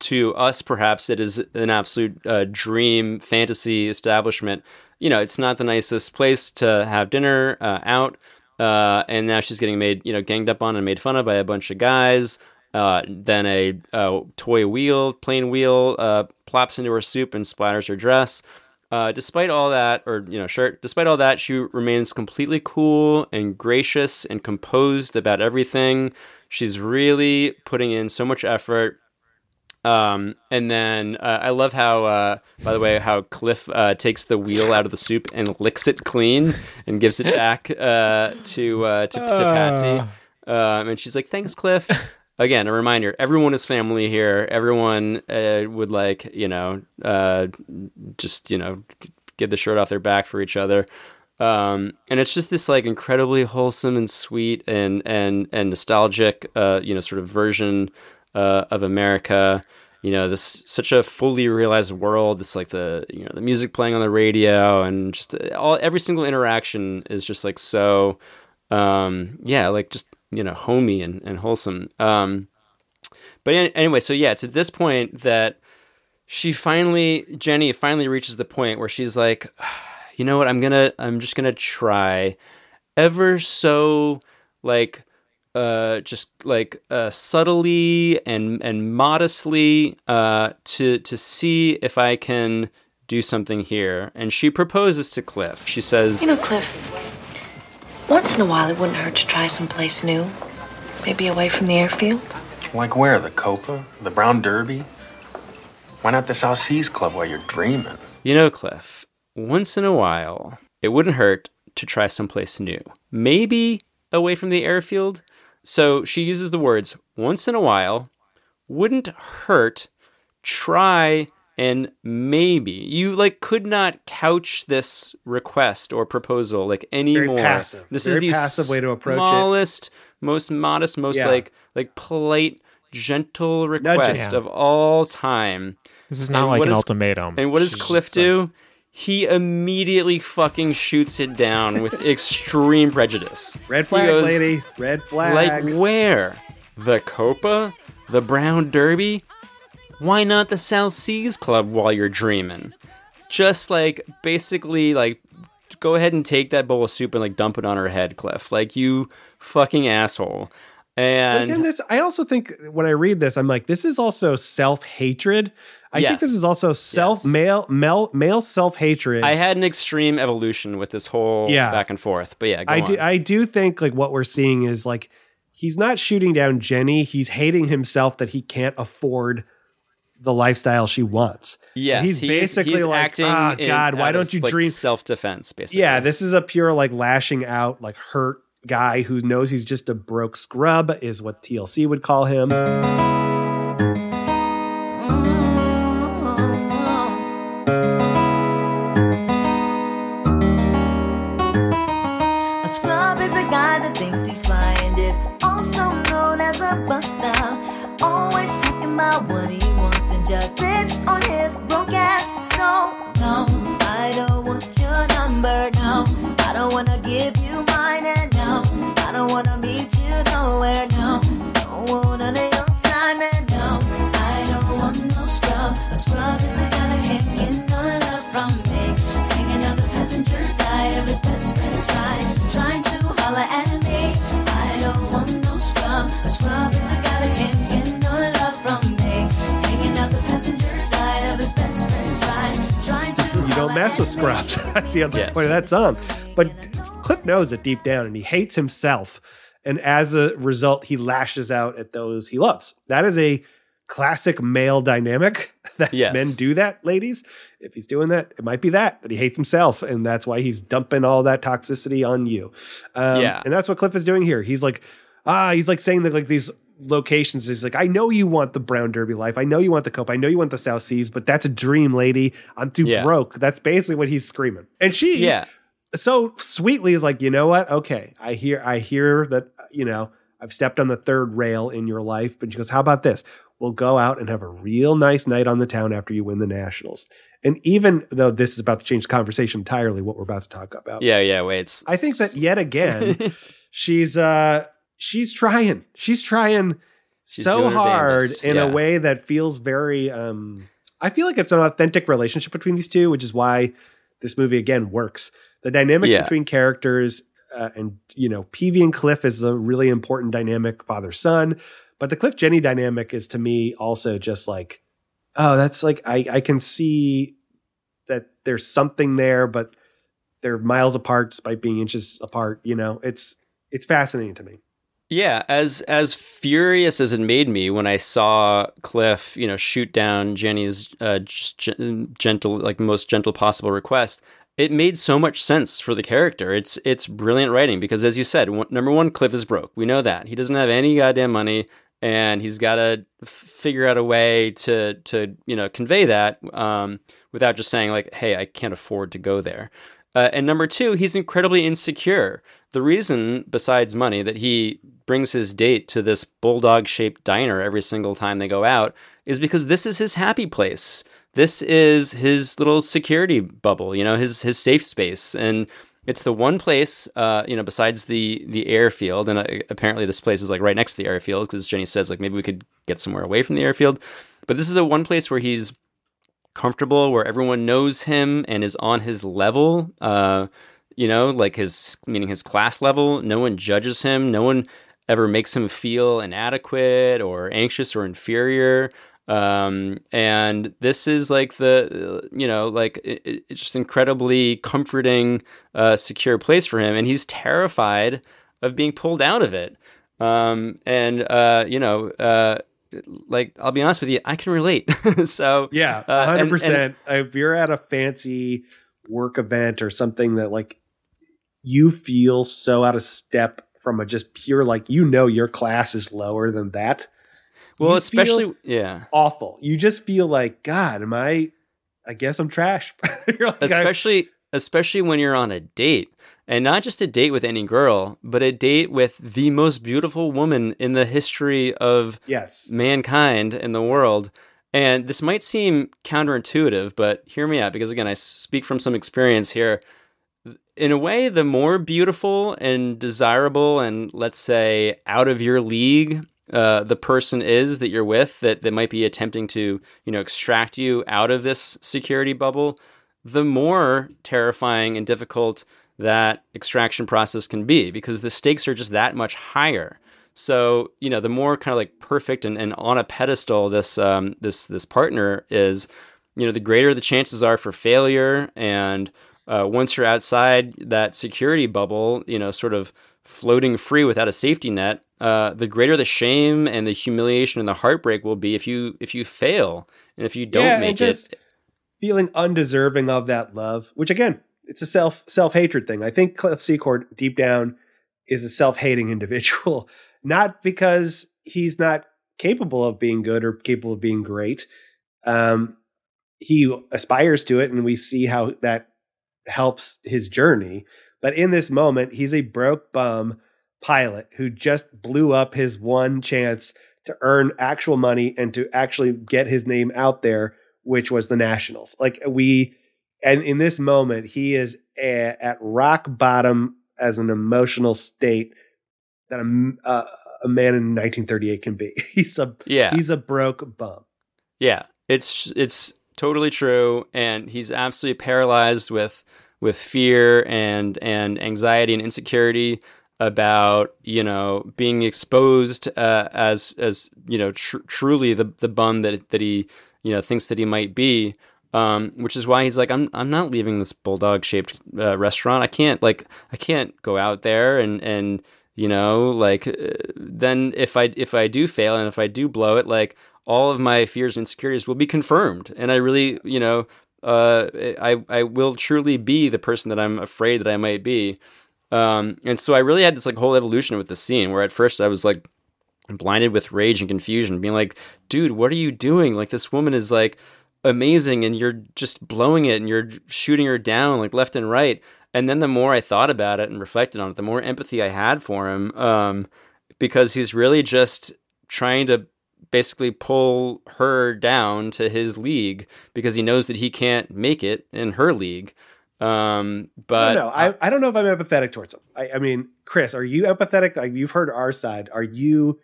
to us perhaps it is an absolute dream fantasy establishment, you know, it's not the nicest place to have dinner out. And now she's getting made, you know, ganged up on and made fun of by a bunch of guys. Then a toy wheel, plain wheel, plops into her soup and splatters her dress. Despite all that, or, you know, shirt, despite all that, she remains completely cool and gracious and composed about everything. She's really putting in so much effort. And then I love how, by the way, how Cliff takes the wheel out of the soup and licks it clean and gives it back to Patsy. And she's like, thanks, Cliff. Again, a reminder, everyone is family here. Everyone would like, you know, just, you know, get the shirt off their back for each other. And it's just this like incredibly wholesome and sweet and nostalgic, you know, sort of version of America. You know, this such a fully realized world. It's like the, you know, the music playing on the radio and just every single interaction is just like so, like just, you know, homey and wholesome. But anyway, so yeah, it's at this point that Jenny finally reaches the point where she's like, you know what, I'm just gonna try ever so subtly and modestly to see if I can do something here. And she proposes to Cliff. She says, you know, Cliff, once in a while it wouldn't hurt to try someplace new. Maybe away from the airfield. Like where? The Copa? The Brown Derby? Why not the South Seas Club while you're dreaming? You know, Cliff, once in a while, it wouldn't hurt to try someplace new. Maybe away from the airfield. So she uses the words, once in a while, wouldn't hurt, try, and maybe. You, could not couch this request or proposal, anymore. Very passive. This is the passive way to approach it. Smallest, most modest, most, polite, gentle request of all time. This is not an ultimatum. And what does Cliff do? He immediately fucking shoots it down with extreme prejudice. Red flag, goes, lady. Red flag. Like where? The Copa? The Brown Derby? Why not the South Seas Club while you're dreaming? Just go ahead and take that bowl of soup and dump it on her head, Cliff. You fucking asshole. And again, I also think when I read this, I'm like, this is also self-hatred. I think this is also male self-hatred. I had an extreme evolution with this whole back and forth, but yeah, go on. I do think what we're seeing is he's not shooting down Jenny. He's hating himself that he can't afford the lifestyle she wants. Yes, and he's basically acting. Oh, God, why don't you dream? Self-defense, basically. Yeah, this is a pure lashing out, hurt guy who knows he's just a broke scrub, is what TLC would call him. A scrub is a guy that thinks he's fly and is also known as a buster, always talking about what he wants and just sits on his broke ass. So no, I don't want your number. No, I don't want to give you mine. And I don't wanna meet you nowhere, no. Don't wanna lay your time, and no, I don't want no scrub. A scrub is a guy that can't get no love from me. Hanging on the passenger side of his best friend's ride, trying to holler at me. I don't want no scrub. A scrub is a guy that can't get no love from me. Hanging on the passenger side of his best friend's ride, trying to. You don't mess with scrubs. That's the other point of that song. But Cliff knows it deep down, and he hates himself. And as a result, he lashes out at those he loves. That is a classic male dynamic that men do that, ladies. If he's doing that, it might be that he hates himself. And that's why he's dumping all that toxicity on you. And that's what Cliff is doing here. He's saying that these locations, is I know you want the Brown Derby life. I know you want the Copa. I know you want the South Seas, but that's a dream, lady. I'm too broke. That's basically what he's screaming. And she... yeah. So sweetly is you know what? Okay, I hear that, I've stepped on the third rail in your life. But she goes, how about this? We'll go out and have a real nice night on the town after you win the Nationals. And even though this is about to change the conversation entirely, what we're about to talk about. Yeah, wait. I think that yet again, she's trying so hard in a way that feels very, I feel like it's an authentic relationship between these two, which is why this movie again works. The dynamics between characters and Peevey and Cliff is a really important dynamic, father-son. But the Cliff-Jenny dynamic is to me also just I can see that there's something there, but they're miles apart despite being inches apart. It's fascinating to me. Yeah, as furious as it made me when I saw Cliff, shoot down Jenny's most gentle possible request, it made so much sense for the character. It's brilliant writing because, as you said, number one, Cliff is broke. We know that. He doesn't have any goddamn money, and he's got to figure out a way to convey that without just saying hey, I can't afford to go there. And number two, he's incredibly insecure. The reason, besides money, that he brings his date to this bulldog-shaped diner every single time they go out is because this is his happy place. This is his little security bubble, his safe space. And It's the one place, besides the airfield, and apparently this place is like right next to the airfield because Jenny says like maybe we could get somewhere away from the airfield. But this is the one place where he's comfortable, where everyone knows him and is on his level. His class level. No one judges him. No one ever makes him feel inadequate or anxious or inferior. And this is like it's just incredibly comforting, secure place for him. And he's terrified of being pulled out of it. I'll be honest with you, I can relate. So yeah, 100%. If you're at a fancy work event or something that like you feel so out of step from a just pure, like, your class is lower than that. Well, you especially, yeah, awful. You just feel like, God, I guess I'm trash. Like, especially when you're on a date, and not just a date with any girl, but a date with the most beautiful woman in the history of mankind in the world. And this might seem counterintuitive, but hear me out, because again, I speak from some experience here. In a way, the more beautiful and desirable and, let's say, out of your league the person is that you're with, that might be attempting to, extract you out of this security bubble, the more terrifying and difficult that extraction process can be, because the stakes are just that much higher. So, the more kind of like perfect and on a pedestal this partner is, the greater the chances are for failure. And once you're outside that security bubble, sort of floating free without a safety net, the greater the shame and the humiliation and the heartbreak will be if you fail and if you don't make it. Feeling undeserving of that love, which again, it's a self-hatred thing. I think Cliff Secord deep down is a self-hating individual, not because he's not capable of being good or capable of being great. He aspires to it, and we see how that helps his journey. But in this moment, he's a broke bum pilot who just blew up his one chance to earn actual money and to actually get his name out there, which was the Nationals. And in this moment, he is at rock bottom as an emotional state that a man in 1938 can be. He's a broke bum. Yeah, it's totally true, and he's absolutely paralyzed with fear and anxiety and insecurity about, being exposed truly the bum that he, thinks that he might be, which is why he's like, I'm not leaving this bulldog shaped restaurant. I can't go out there and then if I do fail and if I do blow it, like, all of my fears and insecurities will be confirmed. And I really, I will truly be the person that I'm afraid that I might be. And so I really had this like whole evolution with the scene where at first I was like blinded with rage and confusion, being like, dude, what are you doing? Like, this woman is like amazing and you're just blowing it and you're shooting her down like left and right. And then the more I thought about it and reflected on it, the more empathy I had for him, because he's really just trying to basically pull her down to his league because he knows that he can't make it in her league. But no, I don't know if I'm empathetic towards him. I mean, Chris, are you empathetic? Like, you've heard our side. Are you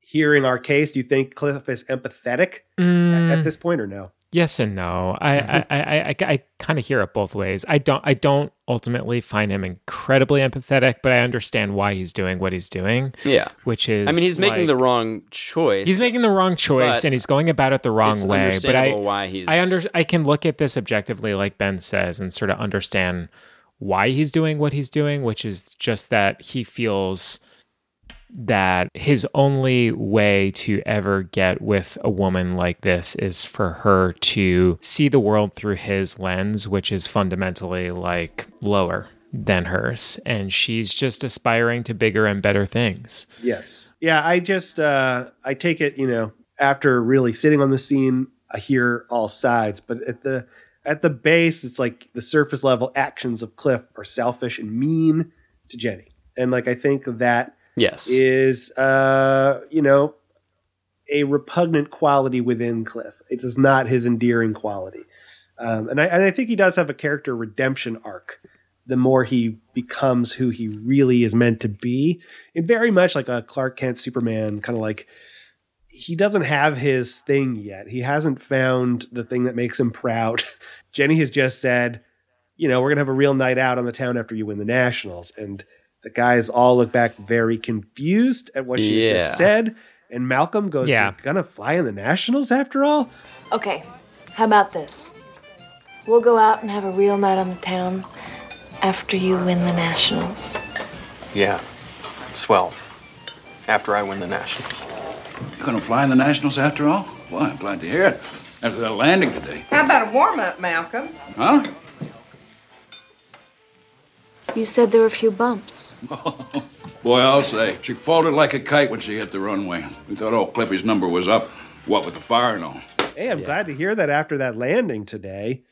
hearing our case? Do you think Cliff is empathetic at this point, or no? Yes and no. I kind of hear it both ways. I don't ultimately find him incredibly empathetic, but I understand why he's doing what he's doing. Yeah. Which is, he's making the wrong choice. He's making the wrong choice, and he's going about it the wrong way. Understandable but I can look at this objectively, like Ben says, and sort of understand why he's doing what he's doing, which is just that he feels that his only way to ever get with a woman like this is for her to see the world through his lens, which is fundamentally like lower than hers. And she's just aspiring to bigger and better things. Yes. Yeah. I just, I take it, after really sitting on the scene, I hear all sides, but at the base, it's like the surface level actions of Cliff are selfish and mean to Jenny. And like, I think that, yes, is, a repugnant quality within Cliff. It is not his endearing quality. And I think he does have a character redemption arc the more he becomes who he really is meant to be. And very much like a Clark Kent Superman, kind of like he doesn't have his thing yet. He hasn't found the thing that makes him proud. Jenny has just said, you know, we're going to have a real night out on the town after you win the Nationals. And the guys all look back very confused at what she's just said. And Malcolm goes, yeah, you're going to fly in the Nationals after all? Okay, how about this? We'll go out and have a real night on the town after you win the Nationals. Yeah, swell. After I win the Nationals. You're going to fly in the Nationals after all? Well, I'm glad to hear it. After that landing today. How about a warm-up, Malcolm? Huh? You said there were a few bumps. Oh, boy, I'll say. She folded like a kite when she hit the runway. We thought, oh, Cliffy's number was up. What with the fire and all. Hey, I'm glad to hear that after that landing today.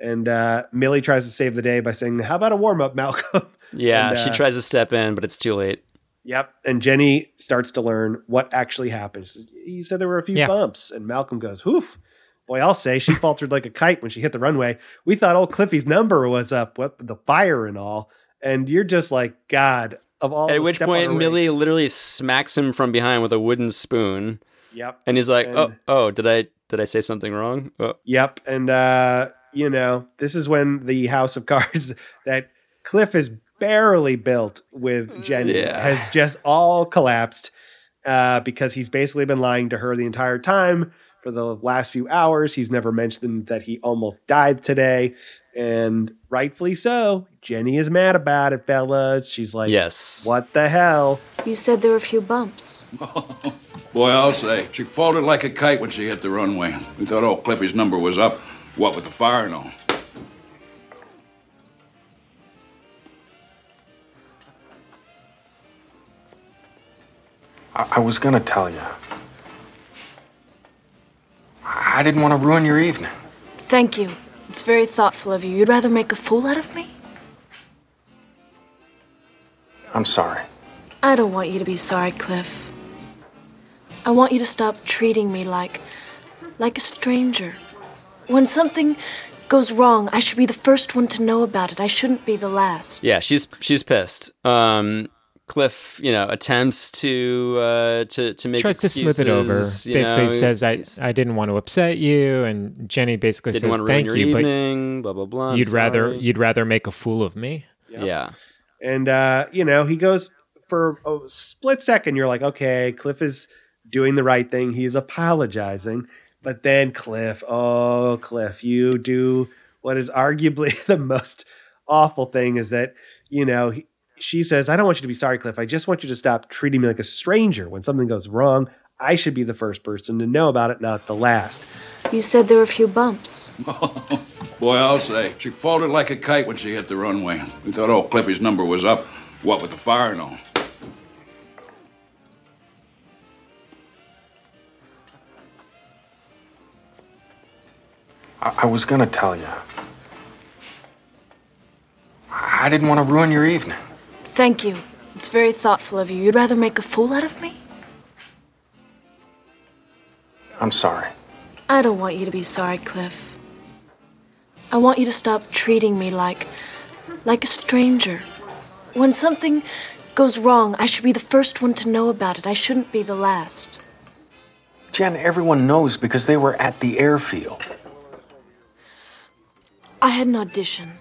And Millie tries to save the day by saying, how about a warm-up, Malcolm? Yeah, and she tries to step in, but it's too late. Yep. And Jenny starts to learn what actually happened. Says, you said there were a few bumps. And Malcolm goes, whoof. Boy, I'll say she faltered like a kite when she hit the runway. We thought old Cliffy's number was up with the fire and all. And you're just like, God, of all at which point, Millie literally smacks him from behind with a wooden spoon. Yep. And he's like, did I say something wrong? Oh. Yep. And, you know, this is when the house of cards that Cliff is barely built with Jenny has just all collapsed because he's basically been lying to her the entire time. For the last few hours, he's never mentioned that he almost died today. And rightfully so, Jenny is mad about it, fellas. She's like, yes, what the hell? You said there were a few bumps. Oh, boy, I'll say. She folded like a kite when she hit the runway. We thought, oh, Cliffy's number was up. What with the fire and all. I was going to tell you. I didn't want to ruin your evening. Thank you. It's very thoughtful of you. You'd rather make a fool out of me? I'm sorry. I don't want you to be sorry, Cliff. I want you to stop treating me like a stranger. When something goes wrong, I should be the first one to know about it. I shouldn't be the last. Yeah, she's pissed. Cliff, you know, attempts to make tries excuses, to smooth it over. Basically says, I didn't want to upset you, and Jenny basically says, thank you, evening, but blah, blah, blah, you'd rather make a fool of me. Yep. Yeah. And, you know, he goes for a split second. You're like, okay, Cliff is doing the right thing. He's apologizing. But then Cliff, you do what is arguably the most awful thing is that, you know, she says, I don't want you to be sorry, Cliff. I just want you to stop treating me like a stranger. When something goes wrong, I should be the first person to know about it, not the last. You said there were a few bumps. Oh, boy, I'll say. She folded like a kite when she hit the runway. We thought, oh, Cliffy's number was up. What with the fire and all. I was going to tell you. I didn't want to ruin your evening. Thank you. It's very thoughtful of you. You'd rather make a fool out of me? I'm sorry. I don't want you to be sorry, Cliff. I want you to stop treating me like a stranger. When something goes wrong, I should be the first one to know about it. I shouldn't be the last. Jen, everyone knows because they were at the airfield. I had an audition.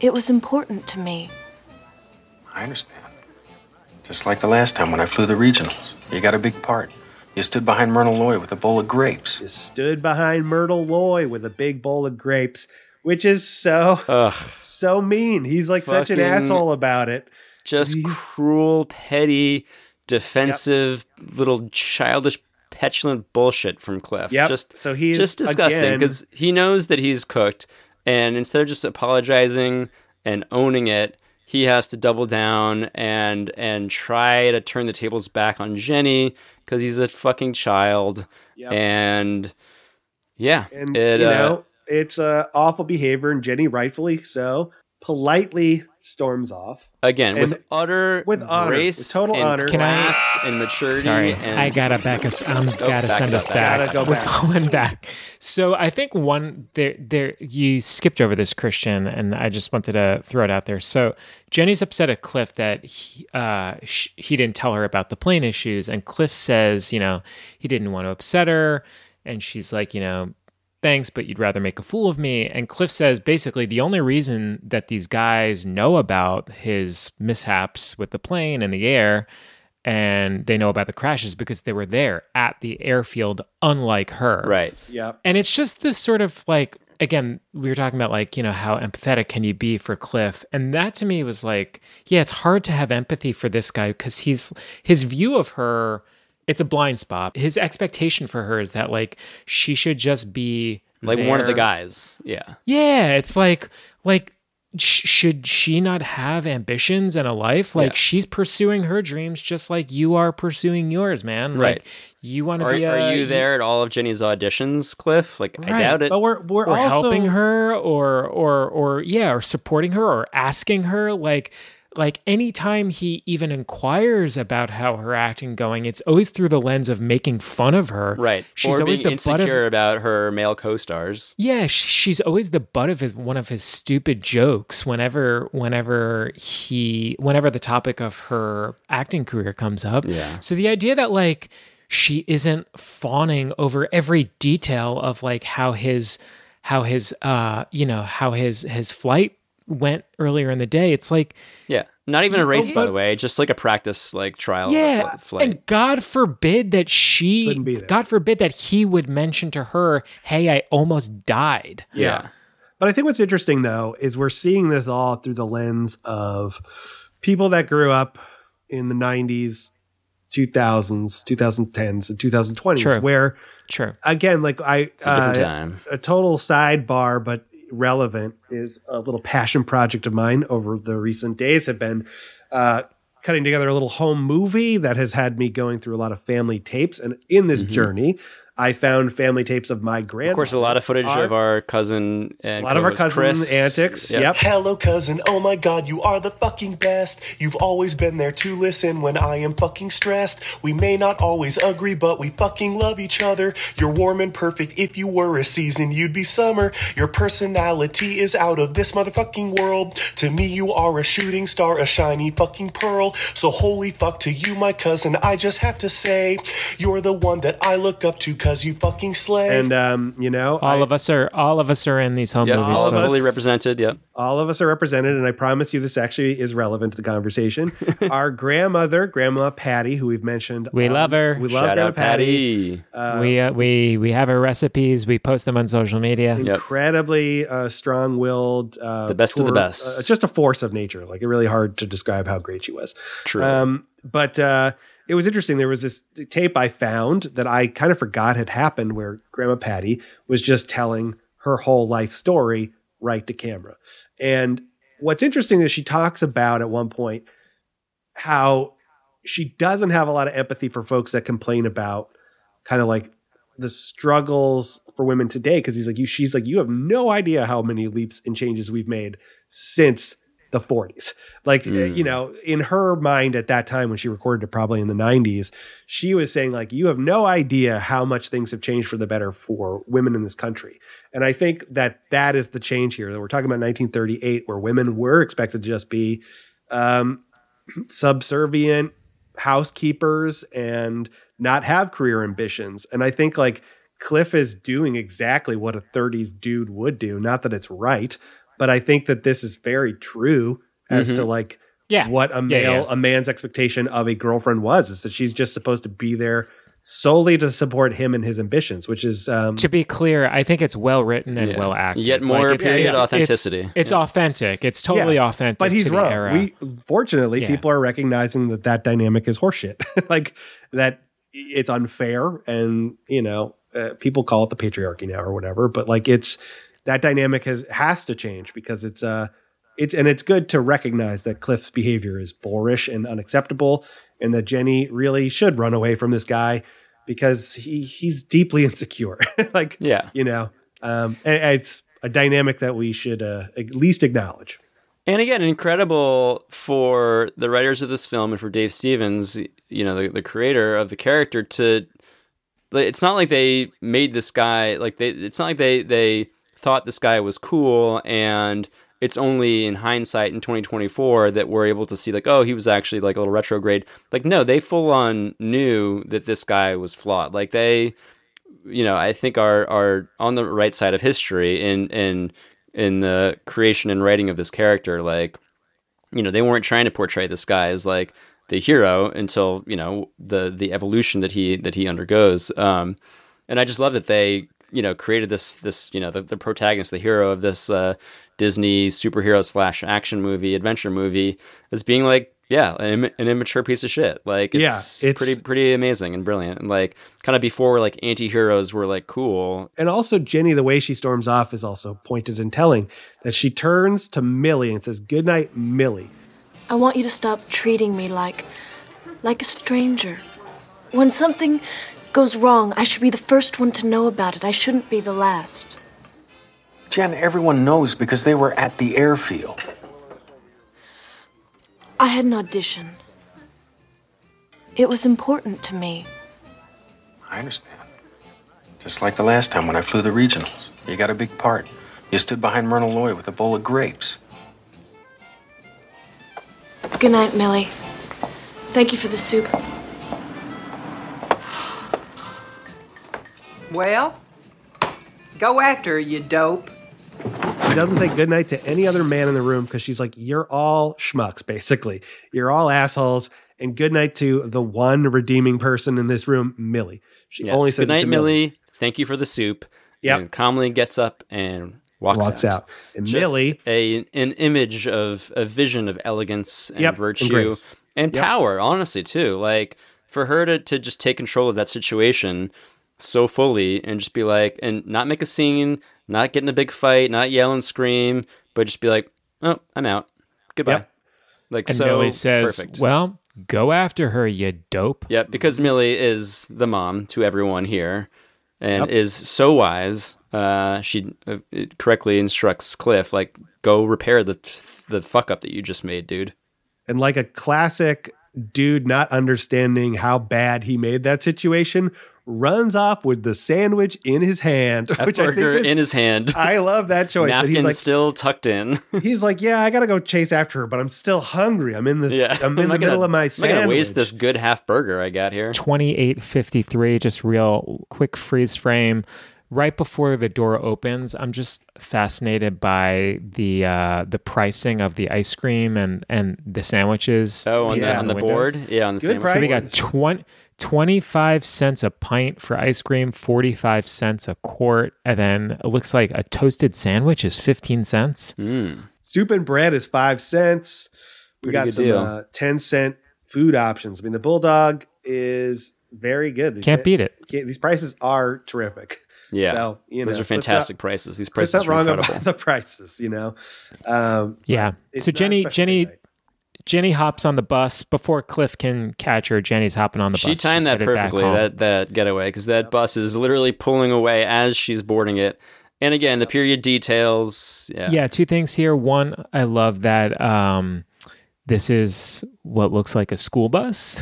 It was important to me. I understand. Just like the last time when I flew the regionals. You got a big part. You stood behind Myrna Loy with a bowl of grapes. You stood behind Myrna Loy with a big bowl of grapes, which is so mean. He's like such an asshole about it. Just cruel, petty, defensive, little childish, petulant bullshit from Cliff. Yep. So he's just disgusting because he knows that he's cooked. And instead of just apologizing and owning it, he has to double down and try to turn the tables back on Jenny because he's a fucking child. Yep. And yeah, and it's awful behavior, and Jenny rightfully so politely storms off. Again, with utter grace, with total honor, class and maturity. Sorry, and... I gotta back us. Gotta send us back. We're going back. So I think you skipped over this, Christian, and I just wanted to throw it out there. So Jenny's upset at Cliff that he didn't tell her about the plane issues, and Cliff says, he didn't want to upset her, and she's like, thanks, but you'd rather make a fool of me. And Cliff says, basically, the only reason that these guys know about his mishaps with the plane and the air, and they know about the crashes, because they were there at the airfield, unlike her. Right. Yeah. And it's just this sort of like, again, we were talking about how empathetic can you be for Cliff? And that to me was like, yeah, it's hard to have empathy for this guy because his view of her, it's a blind spot. His expectation for her is that she should just be like there. One of the guys. Yeah. Yeah. It's should she not have ambitions and a life? She's pursuing her dreams just like you are pursuing yours, man. Right. You want to be a... Are you there at all of Jenny's auditions, Cliff? Right. I doubt it. But we're also helping her or supporting her or asking her anytime he even inquires about how her acting going, it's always through the lens of making fun of her. Right. She's or always being insecure about her male co-stars. Yeah, she's always the butt of one of his stupid jokes whenever the topic of her acting career comes up. Yeah. So the idea that she isn't fawning over every detail of how his flight went earlier in the day, it's not even a race, by the way, just a practice trial flight. And God forbid that he would mention to her, hey, I almost died. Yeah. But I think what's interesting though is we're seeing this all through the lens of people that grew up in the 90s, 2000s, 2010s, and 2020s. True. Where true again it's a different time. A total sidebar but relevant is a little passion project of mine over the recent days have been cutting together a little home movie that has had me going through a lot of family tapes. And in this journey, I found family tapes of my grandma. Of course, a lot of footage of our cousin. And a lot of our cousin's antics. Yep. Hello, cousin. Oh, my God. You are the fucking best. You've always been there to listen when I am fucking stressed. We may not always agree, but we fucking love each other. You're warm and perfect. If you were a season, you'd be summer. Your personality is out of this motherfucking world. To me, you are a shooting star, a shiny fucking pearl. So holy fuck to you, my cousin. I just have to say you're the one that I look up to, cousin. You fucking slay. And all of us are in these home movies. All of us fully represented. Yep, all of us are represented, and I promise you, this actually is relevant to the conversation. Our grandmother, Grandma Patty, who we've mentioned, we love her. We love Grandma Patty. We have her recipes. We post them on social media. Incredibly strong-willed. The best of the best. Just a force of nature. It's really hard to describe how great she was. True. It was interesting. There was this tape I found that I kind of forgot had happened where Grandma Patty was just telling her whole life story right to camera. And what's interesting is she talks about at one point how she doesn't have a lot of empathy for folks that complain about kind of the struggles for women today. Because she's you have no idea how many leaps and changes we've made since the 40s. In her mind at that time when she recorded it, probably in the 90s, she was saying you have no idea how much things have changed for the better for women in this country. And I think that is the change here. We're talking about 1938 where women were expected to just be subservient housekeepers and not have career ambitions. And I think Cliff is doing exactly what a 30s dude would do. Not that it's right, but I think that this is very true as to what a man's expectation of a girlfriend was, is that she's just supposed to be there solely to support him and his ambitions, which is... to be clear, I think it's well written and well acted. Yet more period authenticity. It's authentic. It's totally authentic. But he's wrong. Fortunately, people are recognizing that dynamic is horseshit. That it's unfair and, people call it the patriarchy now or whatever, but it's... That dynamic has to change because it's good to recognize that Cliff's behavior is boorish and unacceptable, and that Jenny really should run away from this guy because he's deeply insecure. And it's a dynamic that we should at least acknowledge. And again, incredible for the writers of this film and for Dave Stevens, you know, the creator of the character, to... It's not like they made this guy... It's not like they thought this guy was cool, and it's only in hindsight in 2024 that we're able to see, like, oh, he was actually, like, a little retrograde. Like, no, they full-on knew that this guy was flawed. Like, they... You know, I think are on the right side of history in the creation and writing of this character. Like, you know, they weren't trying to portray this guy as like the hero until, you know, the evolution that he undergoes. And I just love that they, you know, created this, you know, the protagonist, the hero of this Disney superhero / action movie, adventure movie, as being like, yeah, an immature piece of shit. Like, it's pretty amazing and brilliant. And like, kind of before like anti-heroes were like cool. And also Jenny, the way she storms off is also pointed and telling, that she turns to Millie and says, "Good night, Millie. I want you to stop treating me like a stranger. When something goes wrong, I should be the first one to know about it. I shouldn't be the last." Jen, everyone knows because they were at the airfield. I had an audition. It was important to me. I understand. Just like the last time when I flew the regionals. You got a big part. You stood behind Myrna Loy with a bowl of grapes. Good night, Millie. Thank you for the soup. Well, go after her, you dope. She doesn't say goodnight to any other man in the room because she's like, you're all schmucks, basically. You're all assholes. And goodnight to the one redeeming person in this room, Millie. She only says goodnight, Millie. Thank you for the soup. Yeah. And calmly gets up and walks out. And just Millie, an image of a vision of elegance and virtue and power, honestly, too. Like, for her to just take control of that situation so fully and just be like, and not make a scene, not get in a big fight, not yell and scream, but just be like, oh, I'm out. Goodbye. Yep. Like, and so Millie says, perfect. Well, go after her, you dope. Yep, because Millie is the mom to everyone here and is so wise. She correctly instructs Cliff, like, go repair the fuck up that you just made, dude. And like a classic dude not understanding how bad he made that situation, runs off with the sandwich in his hand. Which burger I think is, in his hand. I love that choice. Napkin he's like, still tucked in. He's like, yeah, I gotta go chase after her, but I'm still hungry. I'm in this. Yeah. I'm in the middle of my sandwich. I'm not gonna waste this good half burger I got here. 28:53, just real quick freeze frame. Right before the door opens, I'm just fascinated by the pricing of the ice cream and the sandwiches. Oh, on the board? Yeah, on the sandwich. So we got 25 cents a pint for ice cream, 45 cents a quart, and then it looks like a toasted sandwich is 15 cents. Mm. Soup and bread is 5 cents. We got some 10-cent food options. I mean, the Bulldog is very good. Can't beat it. These prices are terrific. Yeah, so, those are fantastic prices. These prices are incredible. Wrong about the prices, you know? Yeah. So Jenny hops on the bus before Cliff can catch her. Jenny's hopping on the bus. She timed that perfectly, that getaway, because that bus is literally pulling away as she's boarding it. And again, the period details. Yeah. Yeah, two things here. One, I love that this is what looks like a school bus,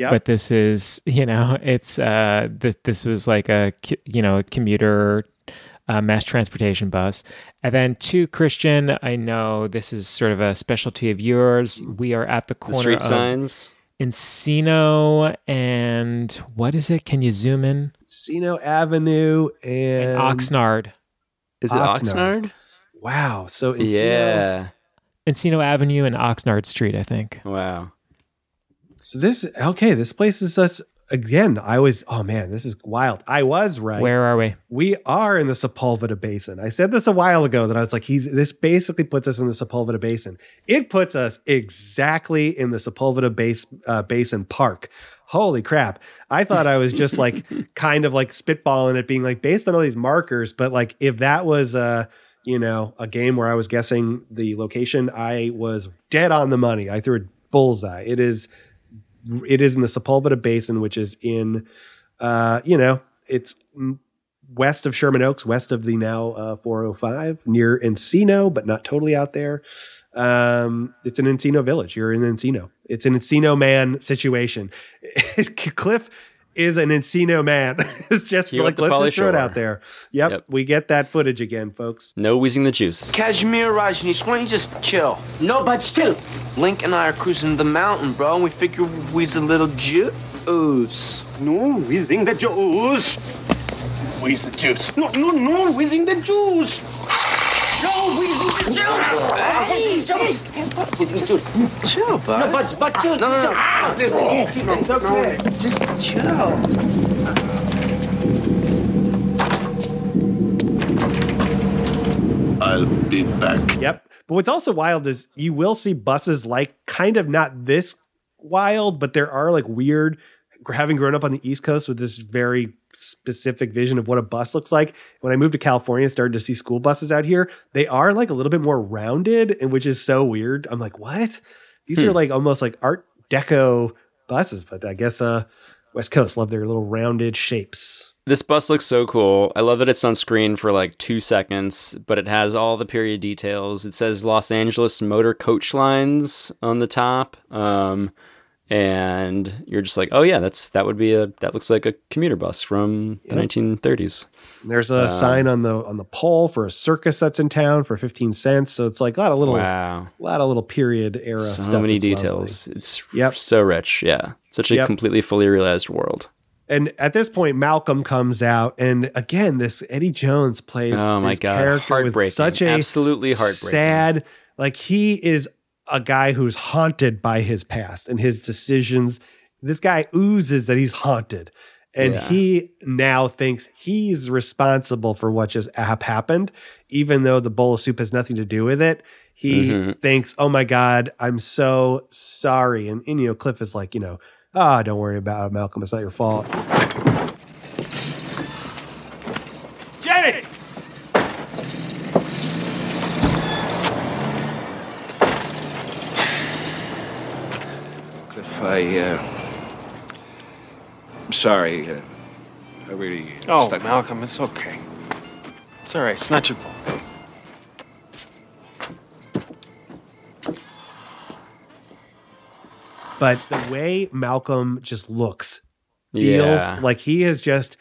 but this is, you know, it's this was like a, you know, a commuter mass transportation bus. And then two, Christian, I know this is sort of a specialty of yours. We are at the corner of signs. Encino and what is it? Can you zoom in? Encino Avenue and Oxnard. Is it Oxnard? Wow. So Encino. Yeah. Encino Avenue and Oxnard Street, I think. Wow. So this places us again. This is wild. I was right. Where are we? We are in the Sepulveda Basin. I said this a while ago that I was like, this basically puts us in the Sepulveda Basin. It puts us exactly in the Sepulveda Basin Park. Holy crap. I thought I was just like kind of like spitballing it, being like based on all these markers, but like if that was you know, a game where I was guessing the location, I was dead on the money. I threw a bullseye. It is in the Sepulveda Basin, which is in, you know, it's west of Sherman Oaks, west of the now 405, near Encino, but not totally out there. It's an Encino village. You're in Encino. It's an Encino man situation. Cliff is an Encino man. It's just like, let's just throw it out there. Yep, we get that footage again, folks. No wheezing the juice. Kashmir Rajneesh, why don't you just chill? No, but still. Link and I are cruising the mountain, bro, and we figure we'll wheeze a little juice. No wheezing the juice. Wheeze the juice. No, wheezing the juice. No, we need the juice! Hey, just chill, bud. No, but chill. No. It's okay. Just chill. I'll be back. Yep. But what's also wild is you will see buses like kind of not this wild, but there are like weird, having grown up on the East Coast with this very specific vision of what a bus looks like. When I moved to California and started to see school buses out here, they are like a little bit more rounded, and which is so weird. I'm like, what? These are like almost like Art Deco buses, but I guess West Coast love their little rounded shapes. This bus looks so cool. I love that it's on screen for like 2 seconds, but it has all the period details. It says Los Angeles Motor Coach Lines on the top. And you're just like, oh yeah, that looks like a commuter bus from the 1930s. There's a sign on the pole for a circus that's in town for 15 cents. So it's like a lot of little period era stuff. So many details. Lovely. It's so rich. Yeah. Such a completely fully realized world. And at this point, Malcolm comes out, and again, this Eddie Jones plays this character with such a absolutely heartbreaking, sad, like he is a guy who's haunted by his past and his decisions. This guy oozes that he's haunted. And he now thinks he's responsible for what just happened, even though the bowl of soup has nothing to do with it. He thinks, oh my God, I'm so sorry. And you know, Cliff is like, don't worry about it, Malcolm. It's not your fault. Jenny! I'm sorry. I really... Oh, stuck Malcolm, up. It's okay. It's all right. It's not your fault. But the way Malcolm just looks, feels like he is just...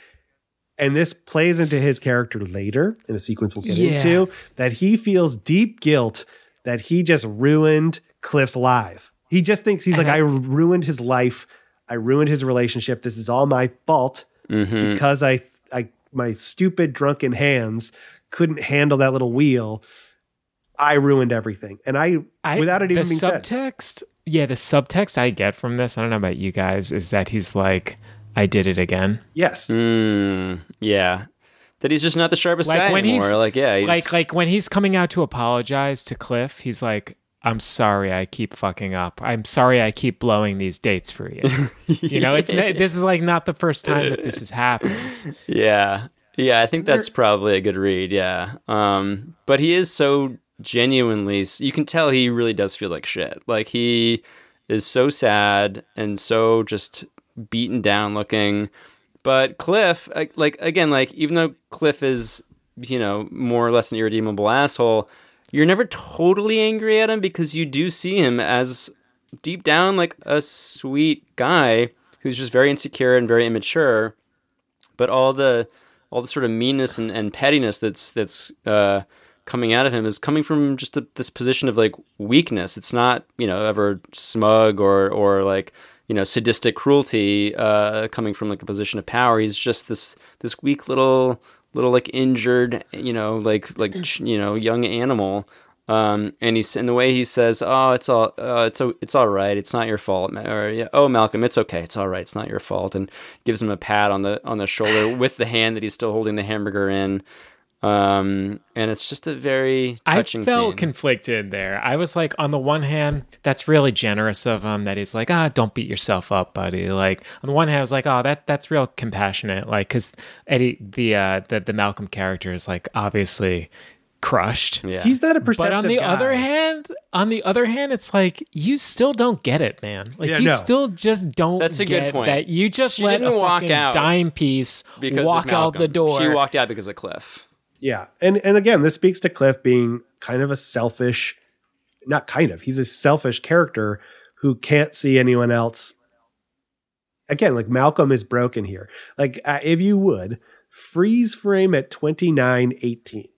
And this plays into his character later in a sequence we'll get into, that he feels deep guilt that he just ruined Cliff's life. He just thinks he's like, I ruined his life. I ruined his relationship. This is all my fault because I my stupid drunken hands couldn't handle that little wheel. I ruined everything. And I without it even being said. Yeah, the subtext I get from this, I don't know about you guys, is that he's like, I did it again. Yes. Yeah. That he's just not the sharpest guy anymore. Like when he's coming out to apologize to Cliff, he's like, I'm sorry I keep fucking up. I'm sorry I keep blowing these dates for you. You know, this is like not the first time that this has happened. Yeah. Yeah, I think that's probably a good read, yeah. But he is so genuinely... You can tell he really does feel like shit. Like, he is so sad and so just beaten down looking. But Cliff, even though Cliff is, more or less an irredeemable asshole... You're never totally angry at him because you do see him as deep down like a sweet guy who's just very insecure and very immature, but all the sort of meanness and pettiness that's coming out of him is coming from just this position of like weakness. It's not ever smug or like sadistic cruelty coming from like a position of power. He's just this weak little like injured, young animal. And he's in the way he says, oh, it's all right. It's not your fault. Or, oh, Malcolm, it's okay. It's all right. It's not your fault. And gives him a pat on the shoulder with the hand that he's still holding the hamburger in. And it's just a very touching scene. I felt conflicted there. I was like, on the one hand, that's really generous of him that he's like, don't beat yourself up, buddy. Like, on the one hand, I was like, that's real compassionate. Like, because Eddie, the Malcolm character is like obviously crushed. Yeah. He's not a perceptive guy. But on the other hand, it's like, you still don't get it, man. Like, still just don't get it. That's a good point. That you just let a fucking dime piece walk out the door. She walked out because of Cliff. Yeah. And again, this speaks to Cliff being kind of a selfish not kind of, he's a selfish character who can't see anyone else. Again, like Malcolm is broken here. Like if you would freeze frame at 29:18,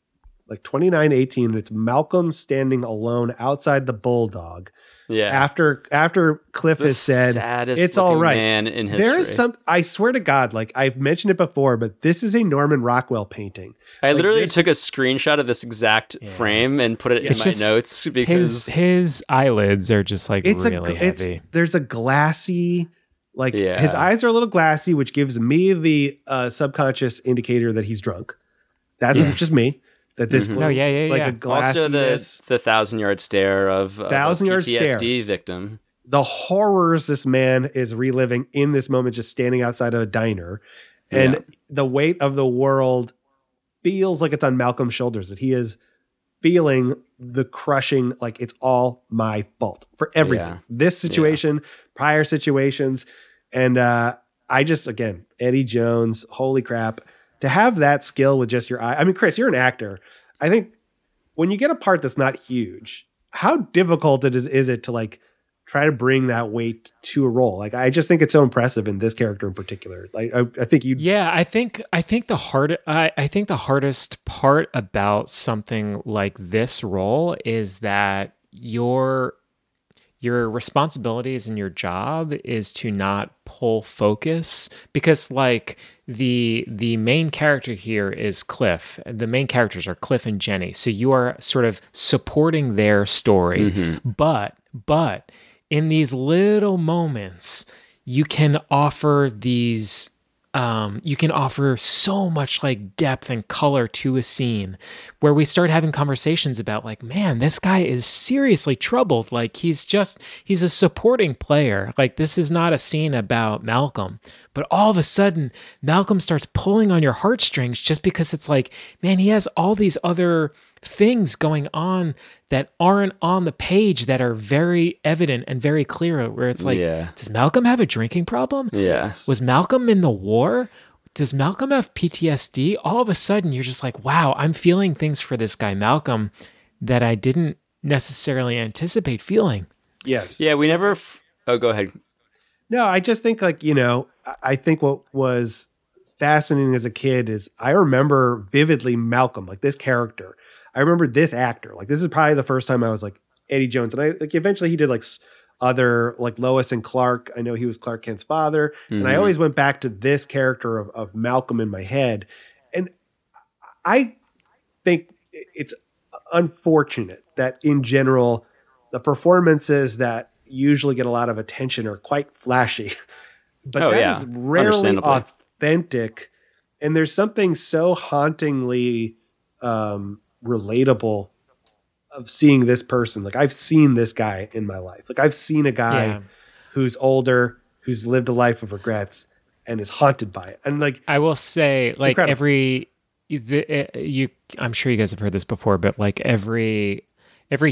like 29:18, and it's Malcolm standing alone outside the Bulldog. Yeah. After Cliff has said, it's all right. Man in history. There is some, I swear to God, like I've mentioned it before, but this is a Norman Rockwell painting. I like, literally took a screenshot of this exact frame and put it in my notes because his eyelids are just like really heavy. There's a glassy, like his eyes are a little glassy, which gives me the subconscious indicator that he's drunk. That's just me. That this a glass. Also the 1,000-yard stare of a PTSD victim. The horrors this man is reliving in this moment, just standing outside of a diner. And the weight of the world feels like it's on Malcolm's shoulders, that he is feeling the crushing, like it's all my fault for everything. Yeah. This situation, prior situations. And I just, again, Eddie Jones, holy crap. To have that skill with just your eye. I mean, Chris, you're an actor. I think when you get a part that's not huge, how difficult it is it to like try to bring that weight to a role? Like, I just think it's so impressive in this character in particular. Like, I think you. Yeah, I think the hardest part about something like this role is that your responsibilities and your job is to not pull focus, because like the main character here is Cliff. The main characters are Cliff and Jenny. So you are sort of supporting their story. Mm-hmm. But in these little moments, you can offer these so much like depth and color to a scene where we start having conversations about like, man, this guy is seriously troubled. Like he's a supporting player. Like this is not a scene about Malcolm, but all of a sudden Malcolm starts pulling on your heartstrings just because it's like, man, he has all these other things going on that aren't on the page that are very evident and very clear, where it's like, does Malcolm have a drinking problem? Yes. Was Malcolm in the war? Does Malcolm have PTSD? All of a sudden you're just like, wow, I'm feeling things for this guy, Malcolm, that I didn't necessarily anticipate feeling. Yes. Yeah. We never. Oh, go ahead. No, I just think like, you know, I think what was fascinating as a kid is I remember vividly Malcolm, like this character. I remember this actor. Like, this is probably the first time I was like Eddie Jones. And I like eventually he did like other like Lois and Clark. I know he was Clark Kent's father. Mm-hmm. And I always went back to this character of Malcolm in my head. And I think it's unfortunate that in general, the performances that usually get a lot of attention are quite flashy, but is rarely authentic. And there's something so hauntingly, relatable of seeing this person. Like I've seen this guy in my life. Like I've seen a guy who's older, who's lived a life of regrets and is haunted by it. And like, I will say like incredible. I'm sure you guys have heard this before, but like every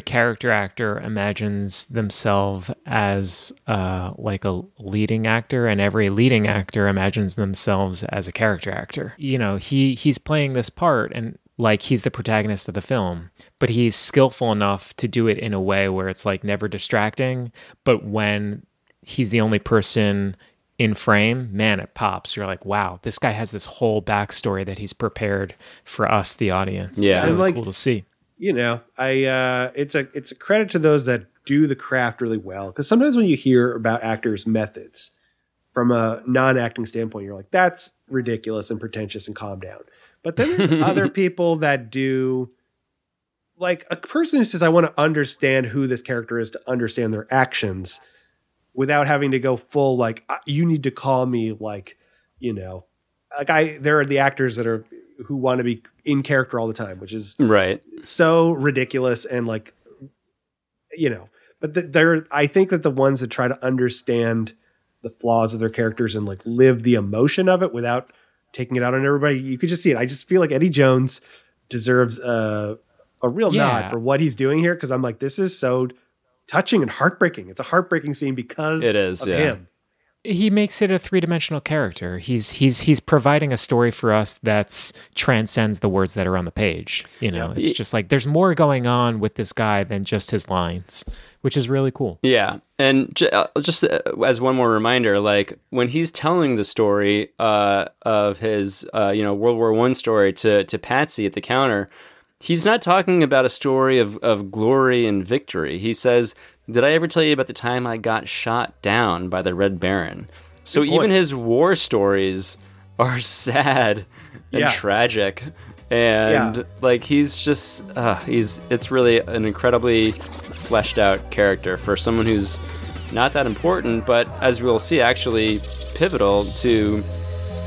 character actor imagines themselves as like a leading actor, and every leading actor imagines themselves as a character actor. You know, he's playing this part and like he's the protagonist of the film, but he's skillful enough to do it in a way where it's like never distracting. But when he's the only person in frame, man, it pops. You're like, wow, this guy has this whole backstory that he's prepared for us, the audience. Yeah. It's really like, cool to see. You know, it's a credit to those that do the craft really well. Cause sometimes when you hear about actors' methods from a non-acting standpoint, you're like, that's ridiculous and pretentious and calm down. But then there's other people that do, like a person who says, I want to understand who this character is to understand their actions without having to go full, like, you need to call me, like, you know, like there are the actors that are, who want to be in character all the time, which is so ridiculous and like, you know, but I think that the ones that try to understand the flaws of their characters and like live the emotion of it without taking it out on everybody, you could just see it. I just feel like Eddie Jones deserves a real nod for what he's doing here, because I'm like, this is so touching and heartbreaking. It's a heartbreaking scene because it is of him. he makes it a three-dimensional character. He's providing a story for us that transcends the words that are on the page. You know, it's just like there's more going on with this guy than just his lines, which is really cool. Yeah. And just as one more reminder, like when he's telling the story of his, World War I story to Patsy at the counter, he's not talking about a story of glory and victory. He says, "Did I ever tell you about the time I got shot down by the Red Baron?" So even his war stories are sad and tragic. And he's just, it's really an incredibly fleshed out character for someone who's not that important, but as we'll see, actually pivotal to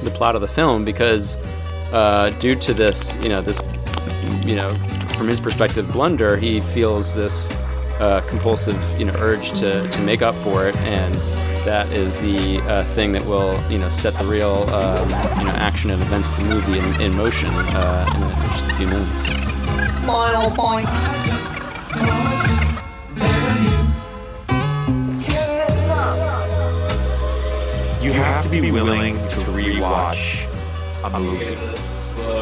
the plot of the film because due to this, from his perspective, blunder, he feels this compulsive, urge to make up for it, and that is the thing that will, set the real, action of events of the movie in motion in just a few minutes. Mile point. You have to be willing to rewatch a movie.